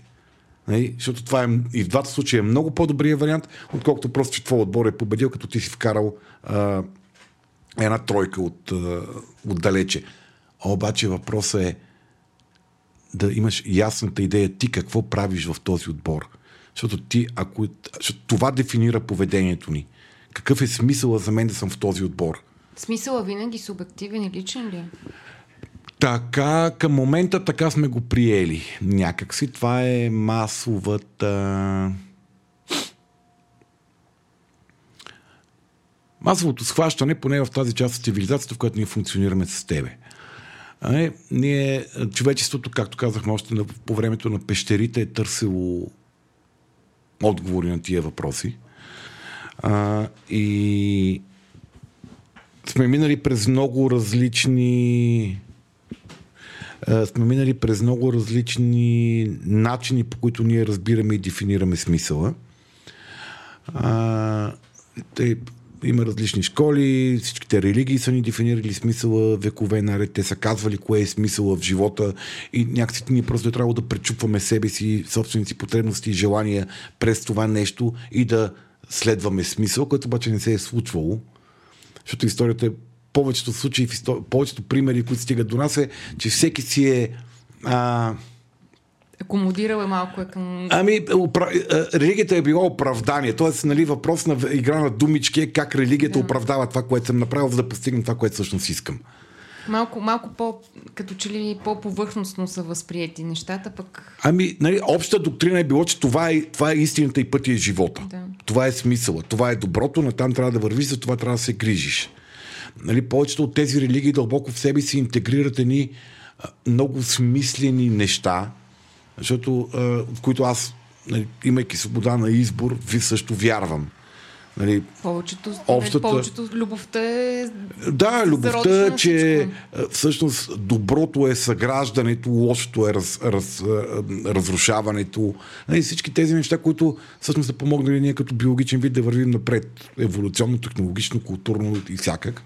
Нали? Защото това е, и в двата случая е много по-добрия вариант, отколкото просто, че твой отбор е победил, като ти си вкарал една тройка отдалече. Обаче въпросът е да имаш ясната идея ти какво правиш в този отбор. Защото това дефинира поведението ни. Какъв е смисъла за мен да съм в този отбор? Смисъла винаги субективен и личен ли? Така, към момента така сме го приели. Някак си това е масовото схващане, поне в тази част от цивилизацията, в която ние функционираме с тебе. Ние, човечеството, както казахме още по времето на пещерите, е търсело отговори на тия въпроси. И сме минали през много различни начини, по които ние разбираме и дефинираме смисъла. Има различни школи, всичките религии са ни дефинирали смисъла, векове наред, те са казвали кое е смисъла в живота и някакси ние просто е трябвало да пречупваме себе си, собствените си потребности и желания през това нещо и да следваме смисъл, което обаче не се е случвало, защото историята е повечето случаи, повечето примери, които стигат до нас е, че всеки си е акомодирал малко е към... религията е била оправдание. Тоест, нали, въпрос на игра на думички е как религията оправдава това, което съм направил, за да постигна това, което всъщност искам. Малко като че ли по-повърхностно са възприети нещата, пък... Нали, обща доктрина е било, че това е истината и пътя и живота. Да. Това е смисъла, това е доброто, натам трябва да вървиш, за това трябва да се грижиш. Нали, повечето от тези религии дълбоко в себе си интегрират едни много смислени неща, защото в които аз, имайки свобода на избор, ви също вярвам. Нали, повечето любовта е... Да, любовта, че всъщност доброто е съграждането, лошото е разрушаването. Нали, всички тези неща, които всъщност са помогнали ние като биологичен вид да вървим напред. Еволюционно, технологично, културно и всякак.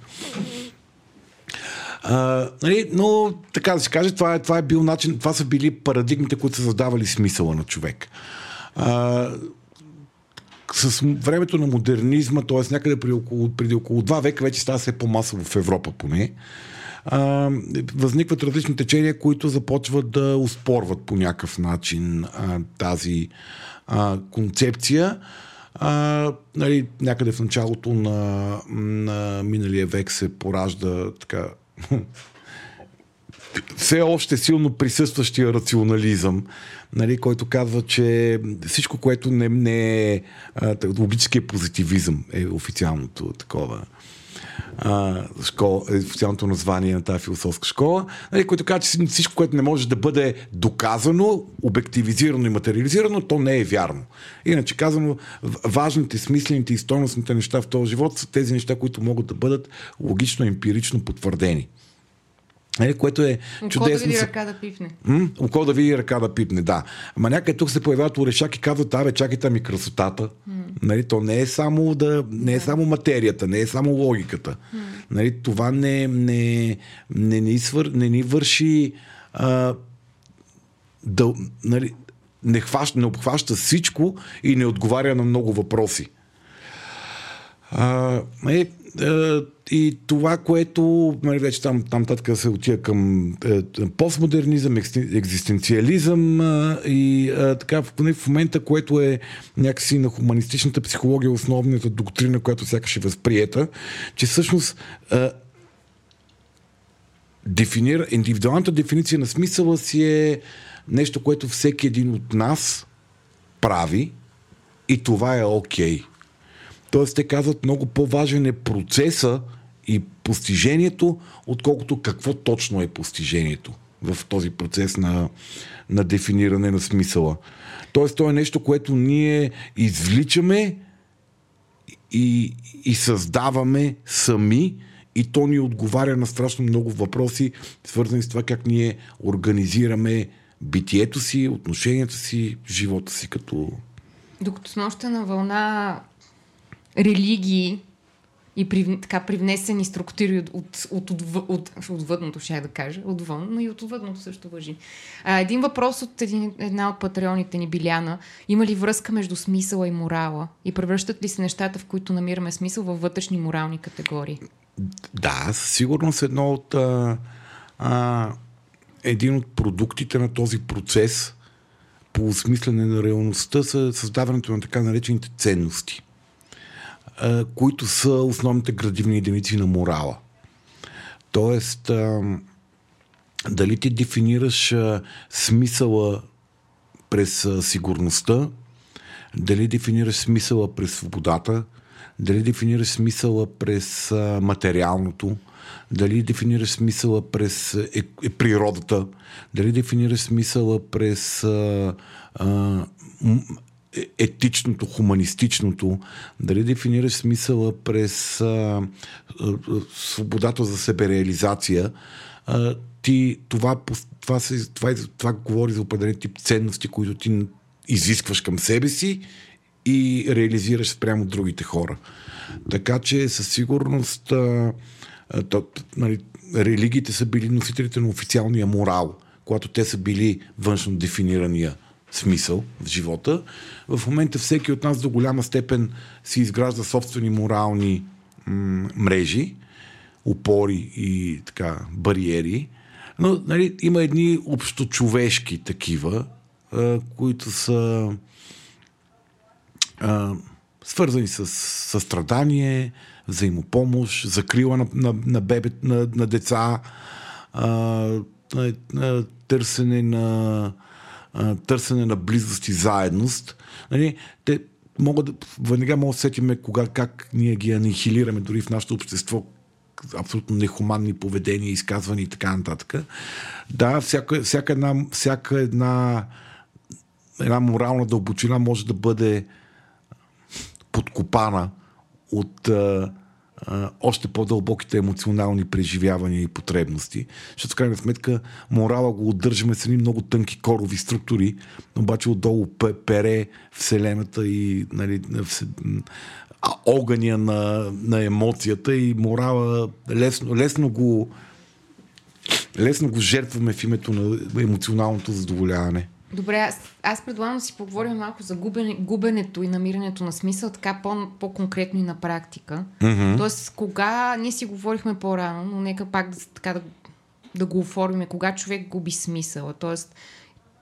Нали, но така да се каже, това е бил начин, това са били парадигмите, които са задавали смисъла на човек. С времето на модернизма, т.е. някъде преди около 2 века, вече става все по-масово в Европа поне, възникват различни течения, които започват да успорват по някакъв начин тази концепция. Нали, някъде в началото на миналия век се поражда така все още силно присъстващия рационализъм, нали, който казва, че всичко, което не е логическия позитивизъм е официалното такова школа, официалното название на тази философска школа, нали, който казва, че всичко, което не може да бъде доказано, обективизирано и материализирано, то не е вярно. Иначе казано, важните, смислените и стойностните неща в този живот са тези неща, които могат да бъдат логично, емпирично потвърдени. Което е чудесно. Око да види ръка да пипне, да. Ама някъде тук се появяват Орешак и казват, чакайте ми красотата. Нали, то не е само не е само материята, не е само логиката. Нали, това не ни върши нали, не обхваща всичко и не отговаря на много въпроси. И това, което вече там татка се отива към постмодернизъм, екзистенциализъм и така в момента, което е някакси на хуманистичната психология основната доктрина, която сякаш е възприета, че всъщност индивидуалната дефиниция на смисъла си е нещо, което всеки един от нас прави и това е окей. Тоест, те казват, много по-важен е процеса и постижението, отколкото какво точно е постижението в този процес на дефиниране на смисъла. Тоест, то е нещо, което ние извличаме и създаваме сами и то ни отговаря на страшно много въпроси, свързани с това как ние организираме битието си, отношението си, живота си като... Докато сме още на вълна религии и привнесени структури отвъдното, ще я да кажа, отвън, но и отвъдното също важи. Един въпрос от една от патреоните ни, Биляна: има ли връзка между смисъла и морала? И превръщат ли се нещата, в които намираме смисъл, във вътрешни морални категории? Да, със сигурност един от продуктите на този процес по осмислене на реалността са създаването на така наречените ценности, които са основните градивни единици на морала. Тоест, дали ти дефинираш смисъла през сигурността, дали дефинираш смисъла през свободата, дали дефинираш смисъла през материалното, дали дефинираш смисъла през природата, дали дефинираш смисъла през етичното, хуманистичното, дали дефинираш смисъла през свободата за себереализация, това говори за определен тип ценности, които ти изискваш към себе си и реализираш спрямо другите хора. Така че със сигурност религиите са били носителите на официалния морал, когато те са били външно дефинирания смисъл в живота. В момента всеки от нас до голяма степен си изгражда собствени морални мрежи, опори и така бариери, но нали, има едни общочовешки такива, които са свързани с състрадание, взаимопомощ, закрила на деца, търсене на близост и заедност. Нали, те веднага мога да сетиме как ние ги анихилираме дори в нашето общество, абсолютно нехуманни поведения, изказвания и така нататък. Да, всяка една морална дълбочина може да бъде подкопана от още по-дълбоките емоционални преживявания и потребности. Защото в крайна сметка морала го удържаме с едни много тънки корови структури, обаче отдолу пере вселената и нали, огъня на емоцията и морала лесно го жертваме в името на емоционалното задоволяване. Добре, аз предлагам да си поговорим малко за губенето и намирането на смисъл, така по-конкретно и на практика. Mm-hmm. Тоест, кога, ние си говорихме по-рано, но нека пак така да го оформим, кога човек губи смисъла. Тоест,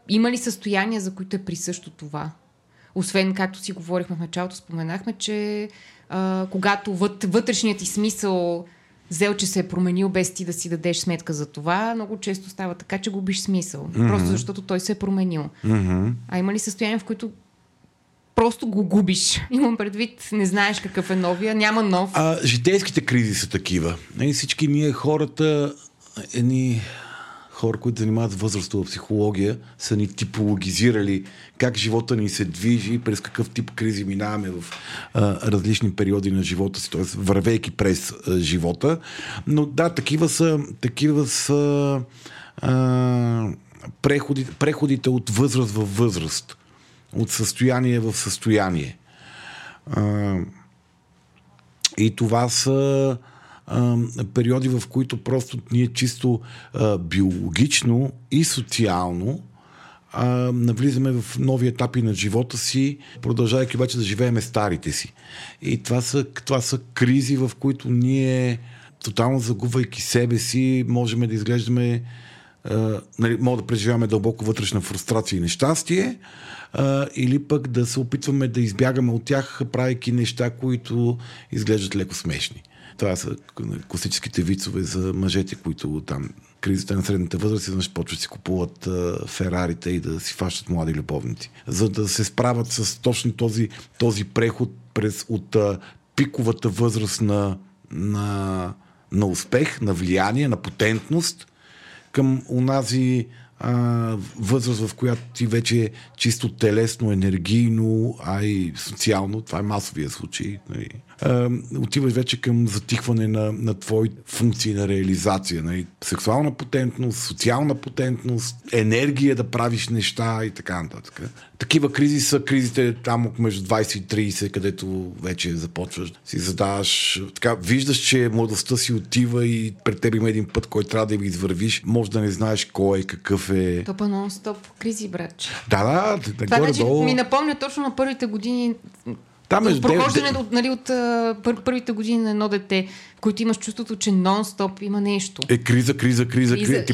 има ли състояния, за които е присъщо това? Освен, както си говорихме в началото, споменахме, че когато вътрешният ти смисъл взел, че се е променил без ти да си дадеш сметка за това, много често става така, че губиш смисъл. Mm-hmm. Просто защото той се е променил. Mm-hmm. А има ли състояние, в които просто го губиш? Имам предвид, не знаеш какъв е новия, няма нов. Житейските кризи са такива. И всички ние хората, едни хора, които занимават възрастова психология, са ни типологизирали как живота ни се движи, през какъв тип кризи минаваме в различни периоди на живота си, т.е. вървейки през живота. Но да, такива са преходите от възраст във възраст, от състояние в състояние. И това са периоди, в които просто ние чисто биологично и социално навлизаме в нови етапи на живота си, продължавайки обаче да живееме старите си. И това са кризи, в които ние, тотално загубвайки себе си, можем да изглеждаме, можем да преживяваме дълбоко вътрешна фрустрация и нещастие, или пък да се опитваме да избягаме от тях, правейки неща, които изглеждат леко смешни. Това са класическите вицове за мъжете, които там кризата на средната възраст, значи почват да си купуват ферарите и да си фащат млади любовници. За да се справят с точно този преход през от пиковата възраст на успех, на влияние, на потентност към онази възраст, в която ти вече чисто телесно, енергийно, а и социално, това е масовия случай, нали, отиваш вече към затихване на твоите функции на реализация, нали, сексуална потентност, социална потентност, енергия да правиш неща и така нататък. Такива кризи са кризите там между 20 и 30, където вече започваш, си задаваш, така, виждаш, че младостта си отива и пред теб има един път, който трябва да ви извървиш, може да не знаеш кой е, какъв е. Топа нон-стоп кризи, братче. Да, това значи ми напомня точно на първите години. Прохождането от първите години на едно дете, в които имаш чувството, че нон-стоп има нещо. Криза. Ти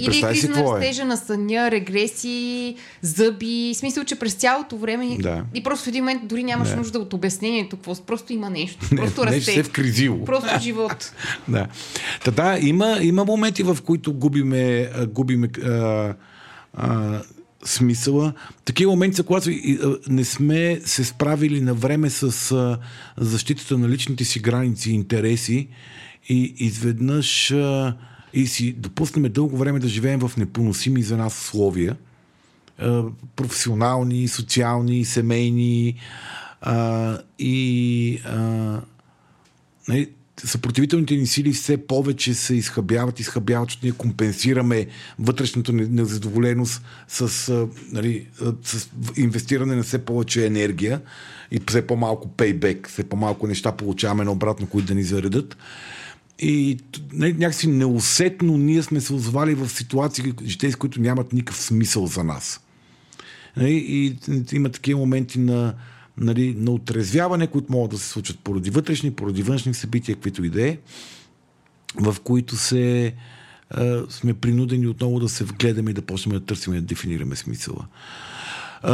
представи си какво е. Или криза на растежа на съня, регресии, зъби. В смисъл, че през цялото време и просто в един момент дори нямаш нужда от обяснението. Просто има нещо. Просто расте. Нещо се е вкризило. Просто живот. Да. Та, има моменти, в които губиме смисъла. Такива моменти са, когато не сме се справили на време с защитата на личните си граници и интереси и изведнъж и си допуснем дълго време да живеем в непоносими за нас условия. Професионални, социални, семейни и съпротивителните ни сили все повече се изхабяват, защото ние компенсираме вътрешната незадоволеност с инвестиране на все повече енергия и все по-малко пейбек, все по-малко неща получаваме наобратно, които да ни заредат. И някакси неусетно ние сме се озвали в ситуации, с които нямат никакъв смисъл за нас. И има такива моменти на отрезвяване, които могат да се случат поради вътрешни, поради външни събития, каквито и да е, в които сме принудени отново да се вгледаме и да почнем да търсим и да дефинираме смисъла.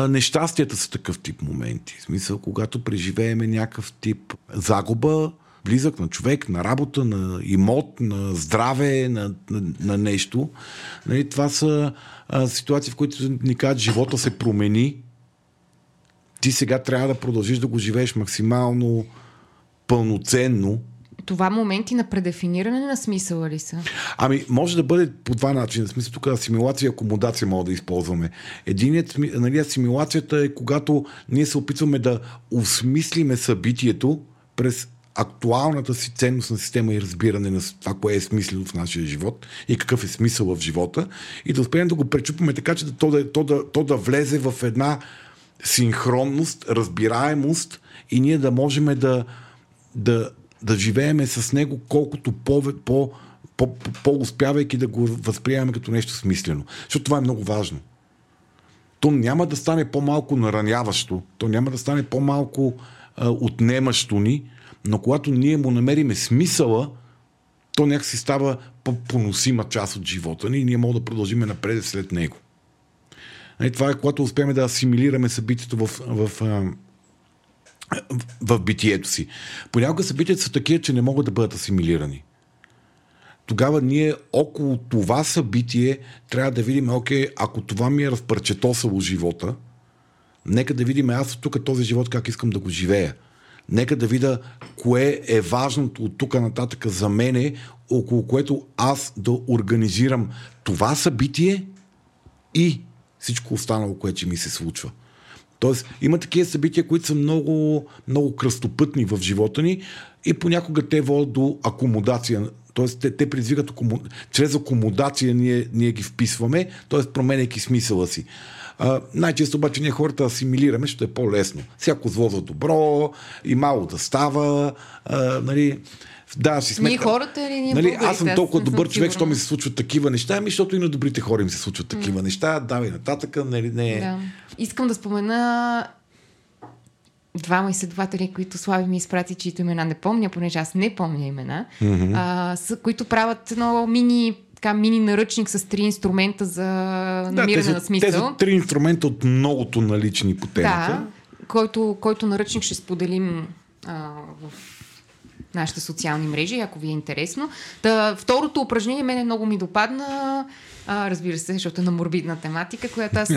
Нещастията са такъв тип моменти. В смисъл, когато преживееме някакъв тип загуба, близък на човек, на работа, на имот, на здраве, на нещо. Нали, това са ситуации, в които ни казват, живота се промени, ти сега трябва да продължиш да го живееш максимално пълноценно. Това моменти на предефиниране на смисъла ли са? Може да бъде по два начина. В смисъл, тук асимилация и акомодация мога да използваме. Единият, асимилацията е когато ние се опитваме да осмислиме събитието през актуалната си ценностна система и разбиране на това, кое е смислено в нашия живот и какъв е смисъл в живота, и да успеем да го пречупаме така, че то да влезе в една синхронност, разбираемост и ние да можем да живееме с него колкото по-успявайки да го възприемаме като нещо смислено. Защото това е много важно. То няма да стане по-малко нараняващо, то няма да стане по-малко отнемащо ни, но когато ние му намериме смисъла, то някакси става по-поносима част от живота ни и ние можем да продължиме напред след него. И това е когато успеем да асимилираме събитието в битието си. Понякога събитията са такива, че не могат да бъдат асимилирани. Тогава ние около това събитие трябва да видим, окей, ако това ми е разпарчетосало живота, нека да видим аз от тук този живот как искам да го живея. Нека да видя кое е важното от тук нататък за мене, около което аз да организирам това събитие и всичко останало, което ми се случва. Тоест, има такива събития, които са много, много кръстопътни в живота ни и понякога те водят до акомодация. Тоест, те предизвикат чрез акомодация ние ги вписваме, т.е. променяйки смисъла си. Най-често обаче ние хората асимилираме, защото е по-лесно. Всяко зло за добро и мало да става. Да, си сметка. Ние хората ли, ние българите? Аз съм толкова добър човек, що ми се случват такива неща, защото и на добрите хора им се случват такива неща. Давай нататък. Да. Искам да спомена двама изследователи, които Слави ми изпрати, чието имена не помня, понеже аз не помня имена, които правят едно мини наръчник с 3 инструмента за намиране на смисъл. Те са 3 инструмента от многото налични по темата. Да, който наръчник ще споделим в нашите социални мрежи, ако ви е интересно. Второто упражнение мене много ми допадна, разбира се, защото е на морбидна тематика, която аз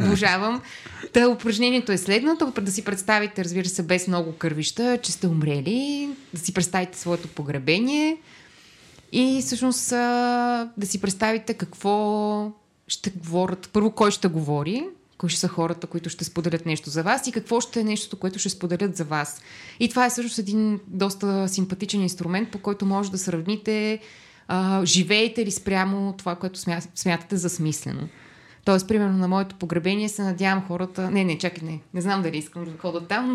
обожавам. Упражнението е следното: да си представите, разбира се, без много кървища, че сте умрели, да си представите своето погребение и всъщност да си представите какво ще говорят. Първо, кой ще говори, кои ще са хората, които ще споделят нещо за вас и какво ще е нещото, което ще споделят за вас. И това е всъщност един доста симпатичен инструмент, по който може да сравните живеете ли спрямо това, което смятате за смислено. Тоест, примерно, на моето погребение се надявам хората... Не знам дали искам да ходя там,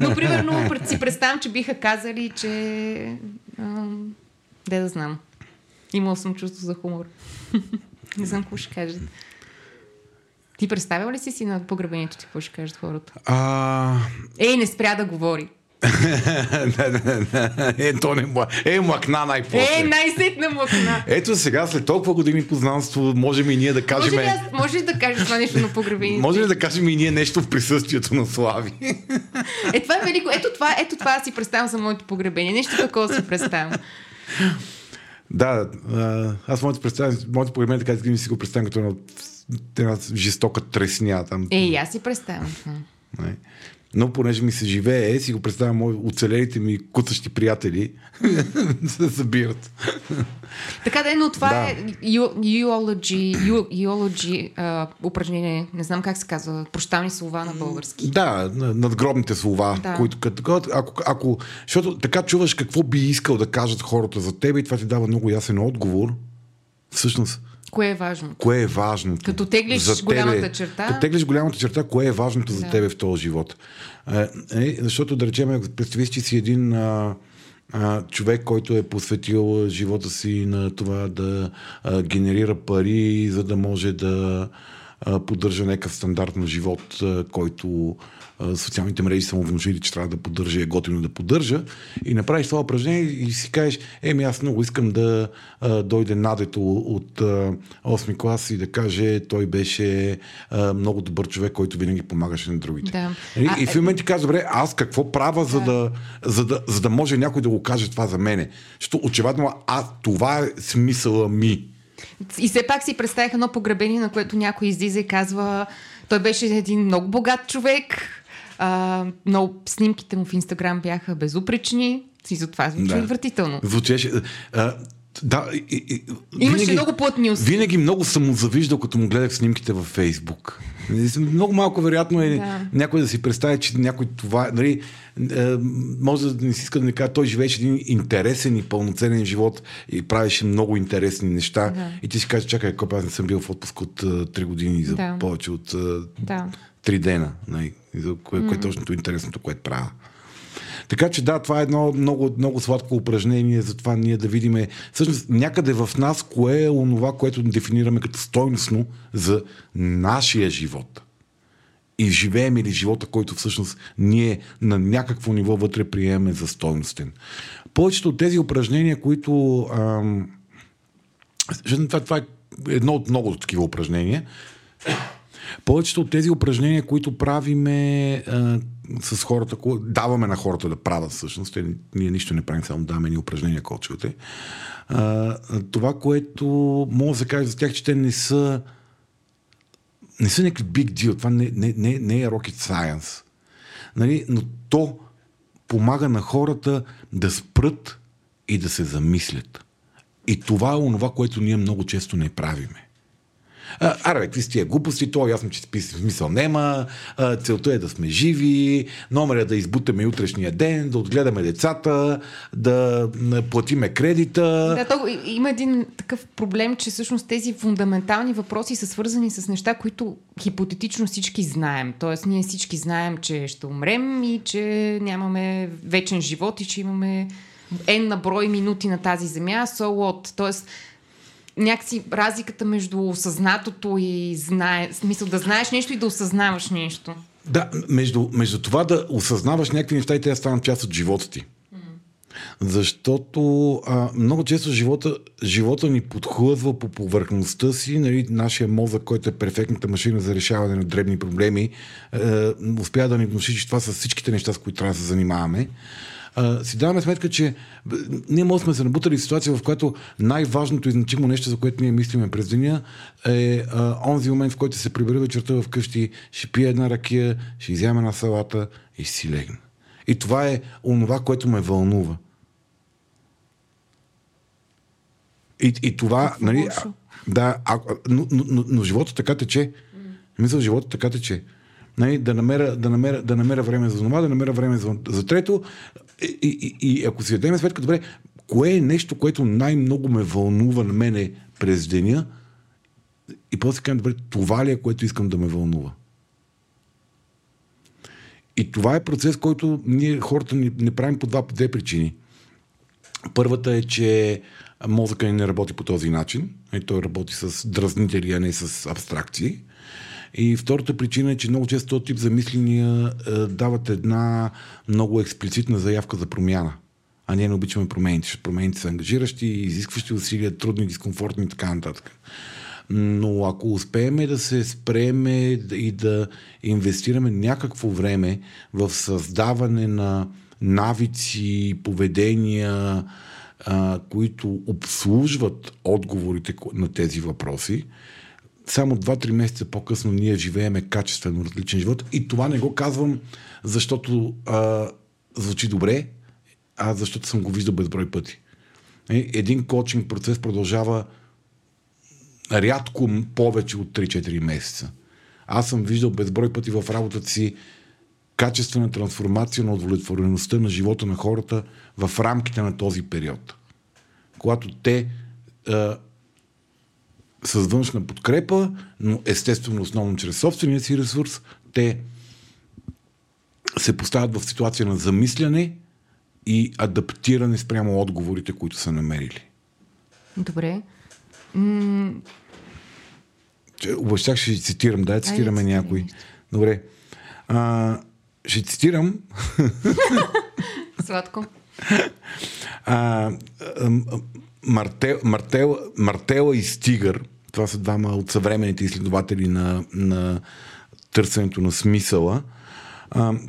но примерно си представям, че биха казали, че... Де да знам. Имал съм чувство за хумор. Не знам какво ще кажат. Ти представял ли си на погребението ти, какво ще кажат хората? Ей, не спря да говори. Ей, млакна най-после. Ей, най-сетна млакна. Ето сега, след толкова години познанство, можем и ние да кажем... Може ли да кажеш това нещо на погребението? Може ли да кажем и ние нещо в присъствието на Слави? Е, това е велико. Ето това аз си представям за моето погребение. Нещо такова си представям. Да, аз моето погребение, така да си го представям като една жестока тресня там. Е, аз си представям. Но понеже ми се живее, си го представям, оцелелите ми куцащи приятели се събират. Така да е, но това е еологи упражнение, не знам как се казва, прощални слова на български. Да, надгробните слова, които ако защото така чуваш какво би искал да кажат хората за теб и това ти дава много ясен отговор. Всъщност, кое е важно? Кое е важното? Като теглиш голямата черта. Като теглиш голямата черта, кое е важното за тебе в този живот? Защото, да речем, представи си, че си един човек, който е посветил живота си на това да генерира пари, за да може да поддържа някакъв стандарт на живот, който социалните мрежи са му внушили, че трябва да поддържа и е готино да поддържа. И направиш това упражнение и си кажеш, аз много искам да дойде Надето от 8-ми клас и да каже, той беше много добър човек, който винаги помагаше на другите. Да. И в момента ти казва, добре, аз какво правя, за да може някой да го каже това за мене? Защото очевидно, това е смисъла ми. И все пак си представих едно погребение, на което някой излиза и казва, той беше един много богат човек, но снимките му в Инстаграм бяха безупречни и затова звучи отвратително. Звучеше. Да, имаше много плътни уста. Винаги много съм завиждал, като му гледах снимките във Фейсбук. Много малко вероятно е някой да си представи, че някой това... Нали, може да не си иска да ни кажа, той живееше един интересен и пълноценен живот и правеше много интересни неща. Да. И ти си кажеш, чакай, аз не съм бил в отпуск от 3 години за повече от 3 дена. Нали, за кое е точното интересното, което правя. Така че да, това е едно много, много сладко упражнение за това ние да видим всъщност някъде в нас кое е онова, което дефинираме като стойностно за нашия живот. И живеем или живота, който всъщност ние на някакво ниво вътре приемаме за стойностен. Повечето от тези упражнения, които... това е едно от много такива упражнения. Повечето от тези упражнения, които правиме... с хората, даваме на хората да правят всъщност, ние нищо не правим, само даваме ни упражнения коучовете. Това, което мога да се кажа за тях, че те не са някакви big deal, това не е rocket science. Нали? Но то помага на хората да спрат и да се замислят. И това е онова, което ние много често не правиме. Аре, какви са тия глупости, то ясно, че смисъл няма, целта е да сме живи, номера е да избутаме утрешния ден, да отгледаме децата, да платиме кредита. Да, то има един такъв проблем, че всъщност тези фундаментални въпроси са свързани с неща, които хипотетично всички знаем. Тоест, ние всички знаем, че ще умрем и че нямаме вечен живот и че имаме N на брой минути на тази земя, so what. Тоест, някакси разликата между осъзнатото и смисъл да знаеш нещо и да осъзнаваш нещо. Да, между това да осъзнаваш някакви неща и те да станат част от живота ти. Защото много често живота ни подхлъзва по повърхността си. Нали, нашия мозък, който е перфектната машина за решаване на дребни проблеми, успя да ни внуши, че това са всичките неща, с които трябва да се занимаваме. Си даваме сметка, че ние може да сме се набутали в ситуация, в която най-важното и значимо нещо, за което ние мислиме през деня, е онзи момент, в който се прибера вечерта в къщи, ще пия една ракия, ще изяме една салата и ще си легна. И това е онова, което ме вълнува. И това, нали... Но живота така тече. Мисля, живота така тече. Да намеря време за това, да намеря време за трето. И ако си дадем сметка, добре, кое е нещо, което най-много ме вълнува на мене през деня, и после кажем, добре, това ли е, което искам да ме вълнува? И това е процес, който ние хората не правим по две причини. Първата е, че мозъка ни не работи по този начин. И той работи с дразнители, а не с абстракции. И втората причина е, че много често този тип замисления дават една много експлицитна заявка за промяна. А ние не обичаме промените. Промените са ангажиращи, изискващи усилия, трудни, дискомфортни и така нататък. Но ако успееме да се спреме и да инвестираме някакво време в създаване на навици, поведения, които обслужват отговорите на тези въпроси, само 2-3 месеца по-късно ние живееме качествено различен живот. И това не го казвам, защото звучи добре, а защото съм го виждал безброй пъти. Един коучинг процес продължава рядко повече от 3-4 месеца. Аз съм виждал безброй пъти в работата си качествена трансформация на удовлетвореността на живота на хората в рамките на този период. Когато те... с външна подкрепа, но естествено основно чрез собствения си ресурс, те се поставят в ситуация на замисляне и адаптиране спрямо отговорите, които са намерили. Добре. Обещах, ще цитирам. Да, цитираме някой. Добре. Ще цитирам. Сладко. Мартела и Стигър, това са двама от съвременните изследователи на търсенето на смисъла.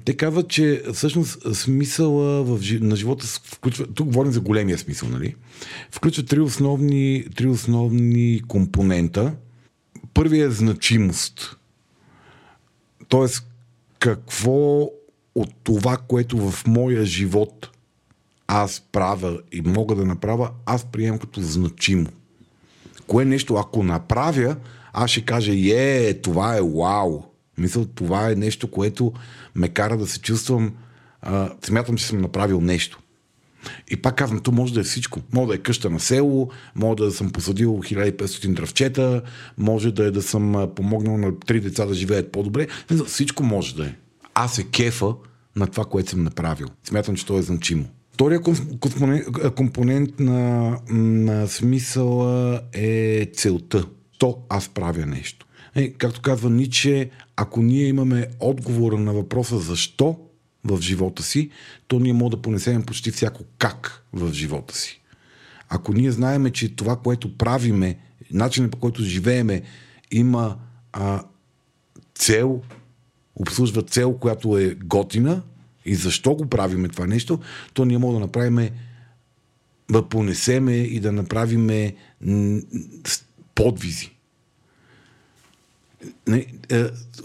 Те казват, че всъщност смисъла на живота включва, тук говорим за големия смисъл, нали? Включва три основни компонента. Първият е значимост. Тоест, какво от това, което в моя живот аз правя и мога да направя, аз приемам като значимо. Кое нещо, ако направя, аз ще кажа, това е вау. Мисля, това е нещо, което ме кара да се чувствам, смятам, че съм направил нещо. И пак казвам, то може да е всичко. Може да е къща на село, може да съм посадил 1500 дръвчета, може да е да съм помогнал на 3 деца да живеят по-добре. Всичко може да е. Аз се кефа на това, което съм направил. Смятам, че то е значимо. Втория компонент на смисъла е целта. То аз правя нещо. Както казва Ницше, ако ние имаме отговора на въпроса защо в живота си, то ние може да понесем почти всяко как в живота си. Ако ние знаем, че това, което правиме, начинът, по който живееме, има цел, обслужва цел, която е готина, и защо го правиме това нещо, то ние може да направим, да понесеме и да направиме подвизи.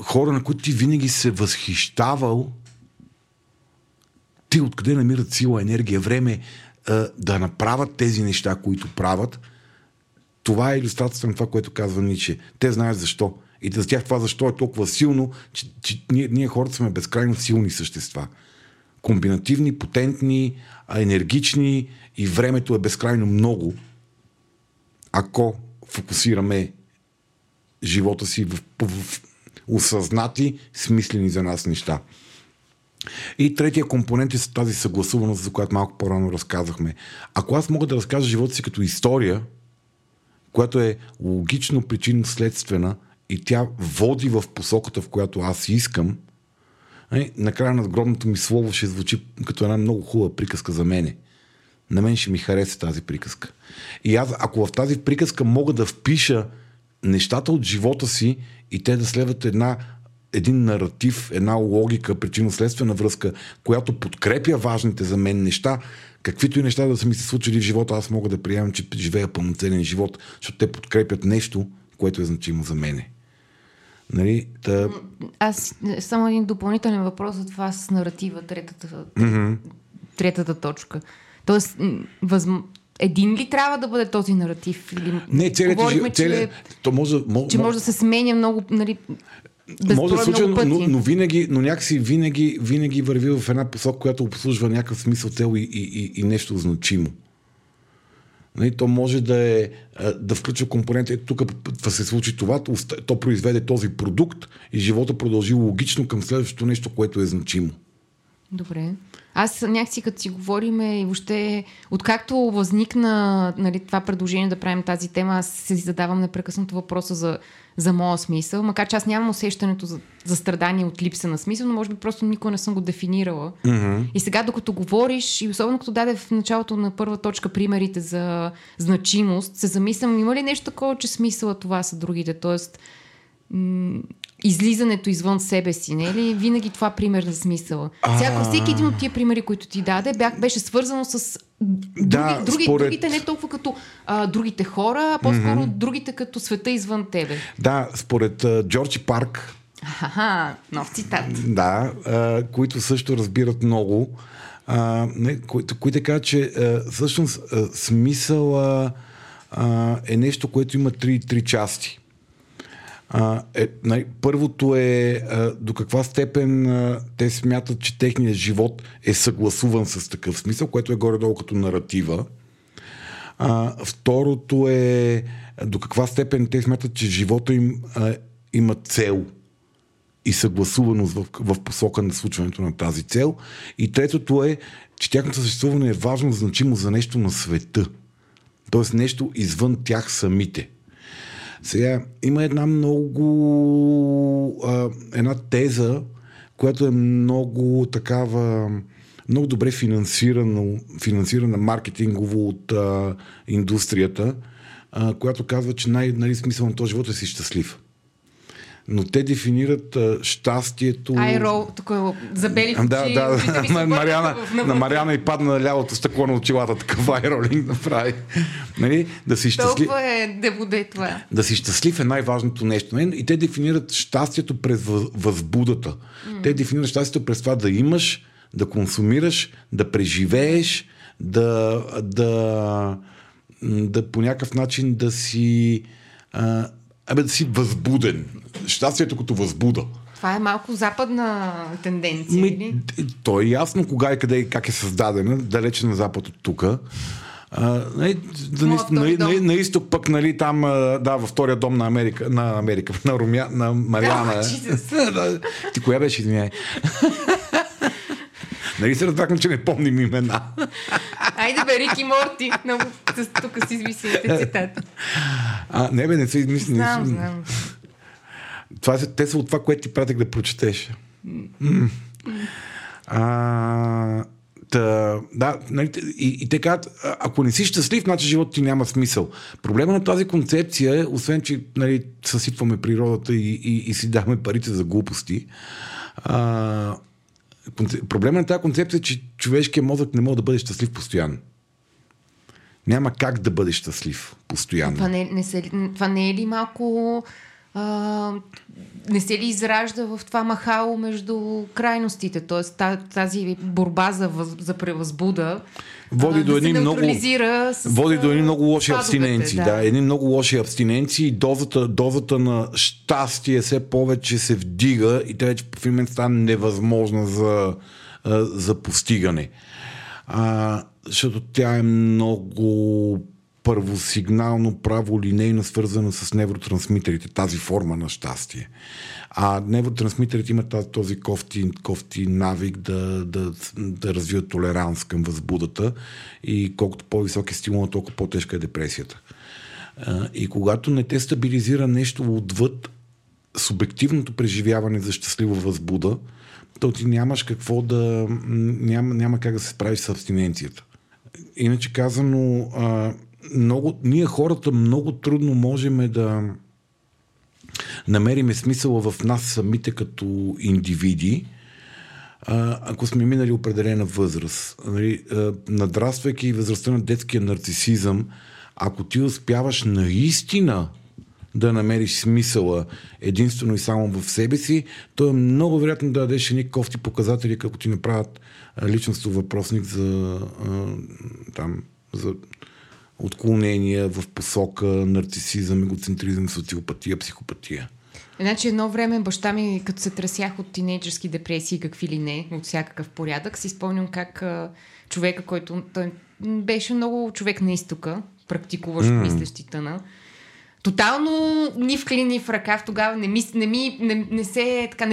Хора, на които ти винаги се възхищавал, ти откъде намират сила, енергия, време да направят тези неща, които правят. Това е илюстрацията на това, което казва Ницше. Те знаят защо. И за тях това защо е толкова силно, че ние хората сме безкрайно силни същества. Комбинативни, потентни, енергични и времето е безкрайно много, ако фокусираме живота си в осъзнати, смислени за нас неща. И третия компонент е тази съгласуваност, за която малко по-рано разказахме. Ако аз мога да разкажа живота си като история, която е логично причинно-следствена и тя води в посоката, в която аз искам, накрая надгробното ми слово ще звучи като една много хубава приказка за мене. На мен ще ми хареса тази приказка. И аз, ако в тази приказка мога да впиша нещата от живота си и те да следват един наратив, една логика, причинно-следствена връзка, която подкрепя важните за мен неща, каквито и неща да са ми се случили в живота, аз мога да приемам, че живея пълноценен живот, защото те подкрепят нещо, което е значимо за мене. Нали? Та... Аз само един допълнителен въпрос за това с наратива, третата точка. Тоест, един ли трябва да бъде този наратив? Или... Не, може да се сменя много... Нали... Може да случи, но винаги, но някакси винаги върви в една посока, която обслужва някакъв смисъл, цел и нещо значимо. Нали, то може да включва компонента. Ето тук се случи това, то произведе този продукт и живота продължи логично към следващото нещо, което е значимо. Добре. Аз някакси като си говориме и въобще, откакто възникна, нали, това предложение да правим тази тема, аз си задавам непрекъснато въпроса за моя смисъл, макар че аз нямам усещането за страдание от липса на смисъл, но може би просто никога не съм го дефинирала. Mm-hmm. И сега, докато говориш, и особено като даде в началото на първа точка примерите за значимост, се замислям, има ли нещо такова, че смисъла това са другите, тоест... излизането извън себе си, не е ли винаги това пример за смисъла? Сега, всеки един от тия примери, които ти даде, беше свързано с другите, не толкова като другите хора, а по-скоро другите като света извън тебе. Да, според Джорджи Парк. Аха, нов цитат. Да, които също разбират много, които казват, че всъщност смисъла е нещо, което има три части. Първото е до каква степен те смятат, че техният живот е съгласуван с такъв смисъл, което е горе-долу като наратива. Второто е до каква степен те смятат, че живота им има цел и съгласуваност в посока на случването на тази цел. И третото е, че тяхното съществуване е важно, значимо за нещо на света. Тоест нещо извън тях самите. Сега, има една много... една теза, която е много такава... много добре финансирана маркетингово от индустрията, която казва, че смисъл на този живот е си щастлив. Но те дефинират щастието... Айро, тук е забели в очи. Да, Мариана, на Мариана и падна лявото стъкло на очилата, такъв айролинг направи. Нали? Да си щастлив... Толкова е дебуде това. Да си щастлив е най-важното нещо. И те дефинират щастието през възбудата. Те дефинират щастието през това да имаш, да консумираш, да преживееш, да по някакъв начин да си да си възбуден. Щастието като възбуда. Това е малко западна тенденция. То е ясно кога и къде и как е създадена, далече на запад от тук. На изток пък, нали, там, да, във втория дом на Америка, на Мариана. Ти коя беше, извиняй? Нали се разбрахме, че не помним имена. Айде бе, Рик и Морти. Тук си измислите цитата. Не бе, не са измислени. Знам. Те са от това, което ти пратих да прочетеш. Да, и те казват, ако не си щастлив, значи живота ти няма смисъл. Проблема на тази концепция е, освен че съсипваме природата и си даваме парите за глупости, проблема на тази концепция е, че човешкият мозък не може да бъде щастлив постоянно. Няма как да бъде щастлив постоянно. Това не е ли малко... не се ли изражда в това махало между крайностите, т.е. тази борба за превъзбуда води до едни много лоши абстиненции. Да, едни много лоши абстиненции, дозата на щастие все повече се вдига и те вече в момент стана невъзможна за постигане. Защото тя е много първосигнално, праволинейно свързано с невротрансмитерите, тази форма на щастие. А невротрансмитерите имат този кофти навик да развият толеранс към възбудата и колкото по-висок е стимул, толкова по-тежка е депресията. И когато не те стабилизира нещо отвъд субективното преживяване за щастлива възбуда, то ти нямаш какво да... Няма как да се справиш с абстиненцията. Иначе казано... ние хората много трудно можем да намериме смисъла в нас самите като индивиди, ако сме минали определена възраст. Надраствайки възрастта на детския нарцисизъм, ако ти успяваш наистина да намериш смисъла единствено и само в себе си, то е много вероятно да дадеш едни кофти показатели, като ти направят личностов въпросник за отклонения в посока нарцисизъм, егоцентризъм, социопатия, психопатия. Значи едно време баща ми, като се тръсях от тинейджерски депресии, какви ли не, от всякакъв порядък, си спомням как човека, който той беше много човек на изтока, практикуващ мислещи тъна, тотално ни вклини в ръкав, тогава не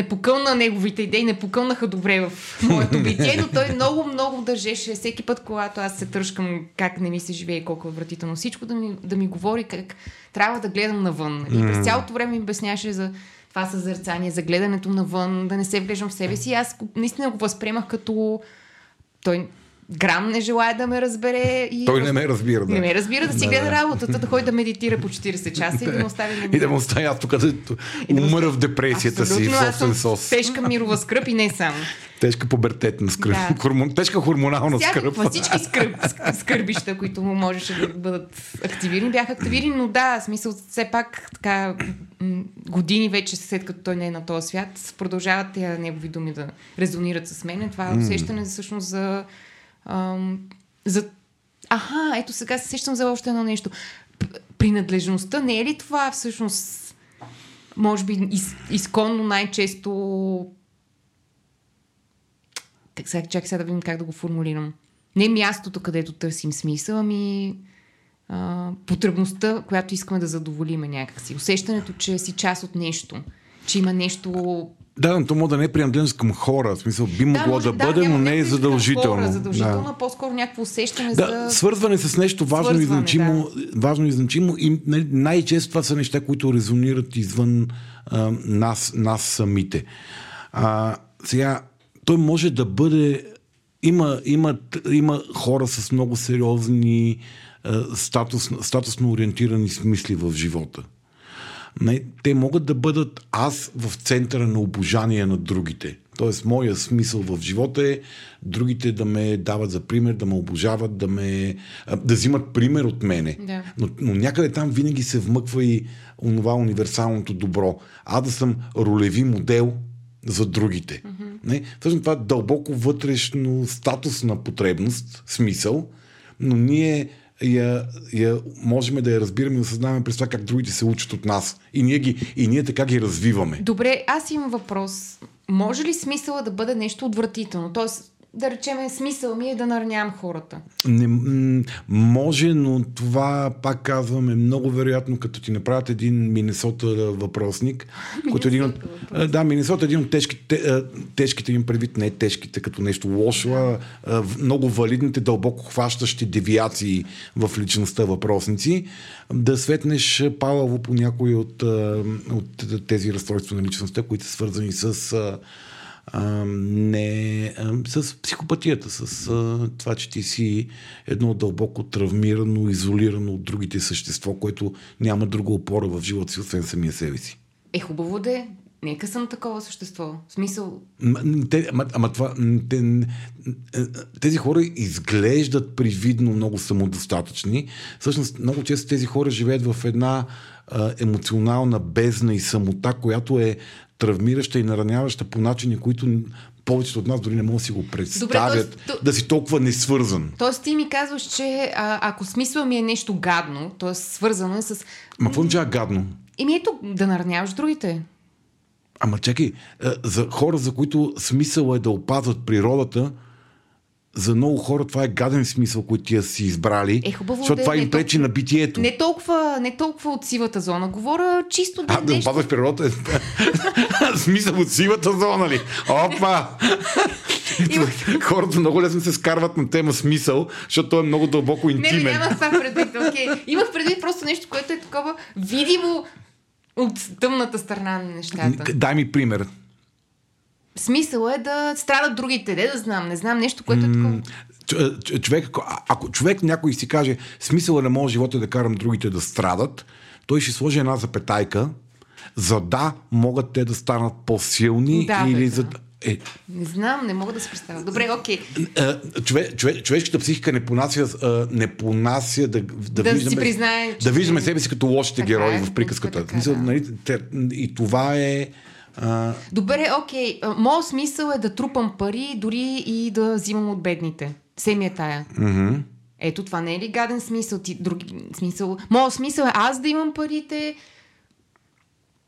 покълна неговите идеи, не покълнаха добре в моето битие, но той много държеше всеки път, когато аз се тръжкам как не ми се живее и колко е вратително всичко, да ми говори как трябва да гледам навън. И през цялото време ми обясняваше за това съзерцание, за гледането навън, да не се вглеждам в себе си. Аз наистина го възприемах като той... Грам не желая да ме разбере. Той не ме разбира, да. Не ме разбира да си гледа работата, да ходи да медитира по 40 часа и да му остави на мира. И да му оставя аз тук, където умъра в депресията си. Абсолютно, аз съм тежка мирова скръб и не само. Тежка пубертетна скръб. Да. Тежка хормонална скръб. Всички скърбища, които можеше да бъдат активирани, бяха активирани, но да, смисъл, все пак така години вече след като той не е на този свят, продължават тези негови думи да резонират с мен. Това усещане всъщност ето сега се сещам за още едно нещо. Принадлежността, не е ли това всъщност, може би изконно най-често, чак сега да видим как да го формулирам, не мястото, където търсим смисъл, ами потребността, която искаме да задоволиме някакси. Усещането, че си част от нещо, че има нещо... Да, но то може да не е принадлежност към хора. В смисъл, би могло да бъде, но не е задължително. Задължително, да. По-скоро някакво усещане за... свързване с нещо важно и значимо. И най-често това са неща, които резонират извън нас самите. Сега, той може да бъде... Има хора с много сериозни статусно ориентирани смисли в живота. Те могат да бъдат аз в центъра на обожание на другите. Тоест, моя смисъл в живота е другите да ме дават за пример, да ме обожават, да взимат пример от мене. Да. Но някъде там винаги се вмъква и онова универсалното добро. Аз да съм ролеви модел за другите. Всъщност това е дълбоко вътрешно статусна потребност, смисъл, но ние можем да я разбираме и осъзнаваме през това как другите се учат от нас. И ние така ги развиваме. Добре, аз имам въпрос. Може ли смисъла да бъде нещо отвратително? Тоест, да речем, смисъл ми е да наранявам хората. Не, може, но това, пак казваме, много вероятно, като ти направят един Минесота въпросник. Минесота е един от тежките им предвид, не тежките като нещо лошо, много валидните, дълбоко хващащи девиации в личността въпросници. Да светнеш палаво по някои от тези разстройства на личността, които са свързани с... с психопатията, с това, че ти си едно дълбоко травмирано, изолирано от другите същество, което няма друга опора в живота си, освен самия себе си. Хубаво да е. Нека съм такова същество. В смисъл... Тези хора изглеждат привидно много самодостатъчни. Всъщност, много често тези хора живеят в една емоционална бездна и самота, която е травмираща и нараняваща по начини, които повечето от нас дори не могат да си го представят. Добре, да си толкова несвързан. Тоест ти ми казваш, че ако смисъл ми е нещо гадно, т.е. свързано е с... Ма какво означава гадно? Ето да нараняваш другите. Ама чакай, за хора, за които смисъл е да опазват природата, за много хора това е гаден смисъл, който тия си избрали, защото това им пречи на битието. Не толкова от сивата зона. Говоря чисто да нещо. Да опазваш природата. Смисъл от сивата зона ли? Опа! Хората много лесно се скарват на тема смисъл, защото той е много дълбоко интимен. Не, нямах това предвид. Okay. Имах предвид просто нещо, което е такова видимо от тъмната страна на нещата. Дай ми пример. Смисъл е да страдат другите, не знам нещо, което е такова. Ако човек някой си каже, смисъл е на моя живот е да карам другите да страдат, той ще сложи една запетайка, за да могат те да станат по-силни, или за... Не знам, не мога да се представя. Добре, окей. Човешката психика не понася да виждаме себе си като лошите герои в приказката. И това е... Добре, окей. Моят смисъл е да трупам пари, дори и да взимам от бедните. Семия тая. Mm-hmm. Ето, това не е ли гаден смисъл? Моят смисъл е аз да имам парите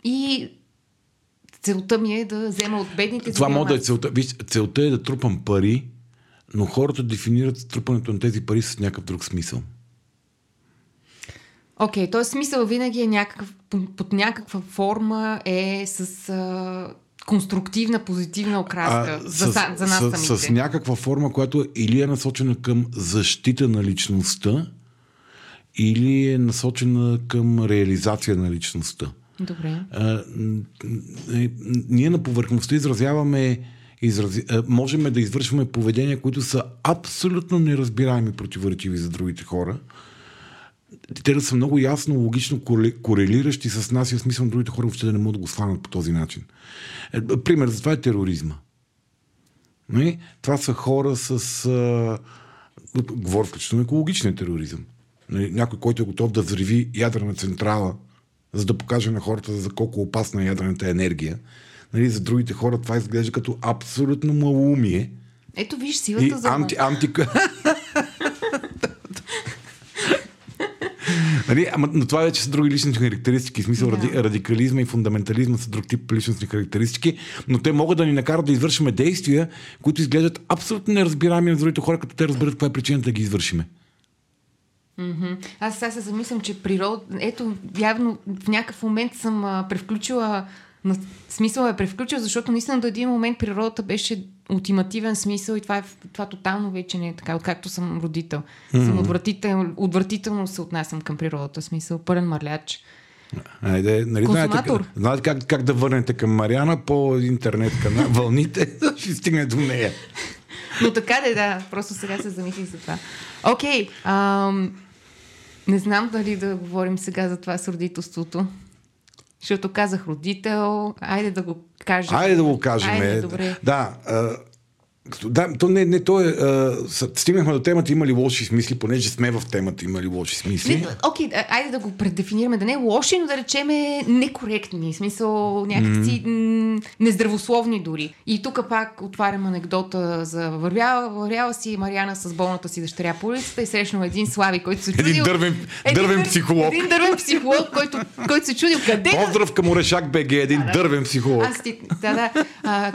и целта ми е да взема от бедните. Това може да е целта. Виж, целта е да трупам пари, но хората дефинират трупането на тези пари с някакъв друг смисъл. Окей, този смисъл винаги е под някаква форма е с конструктивна, позитивна окраска за нас самите. С някаква форма, която или е насочена към защита на личността, или е насочена към реализация на личността. Добре. Ние на повърхността можем да извършваме поведения, които са абсолютно неразбираеми, противоречиви за другите хора. Те да са много ясно, логично корелиращи с нас и в смисъл на другите хора въобще да не могат да го схванат по този начин. Пример за това е тероризма. Това са хора с... говоря включително екологичния тероризъм. Някой, който е готов да взриви ядрена централа, за да покаже на хората за колко опасна е ядрената енергия. За другите хора това изглежда като абсолютно малоумие. Ето виж силата за мен. Но това вече са други личностни характеристики. В смисъл радикализма и фундаментализма са друг тип личностни характеристики, но те могат да ни накарат да извършиме действия, които изглеждат абсолютно неразбираеми на другите хора, като те разберат каква е причината да ги извършиме. Mm-hmm. Аз сега се замислям, че явно в някакъв момент съм превключила, смисъл е превключил, защото наистина до един момент природата беше ултимативен смисъл и това тотално вече не е така, откакто съм родител. Mm-hmm. Отвратително се отнасям към природата, смисъл, пълен мърляч. Консуматор. Знаете как да върнете към Мариана по интернет канал, вълните, ще стигне до нея. Но така просто сега се замислих за това. Окей, не знам дали да говорим сега за това с родителството. Защото казах родител, айде да го кажем. Добре. Да, Да, то не, не, то е, стигнахме до темата има ли лоши смисли, понеже сме в темата има ли лоши смисли. Окей, айде да го предефинираме, да не е лоши, но да речем е некоректни, смисъл някакси нездравословни дори. И тук пак отварям анекдота за вървяла си Мариана с болната си дъщеря по улицата и срещнала един Слави, който се чудил... Един дървен психолог. Един дървен психолог, който се чудил къде... Поздрав към Орешак БГ, един дървен психолог.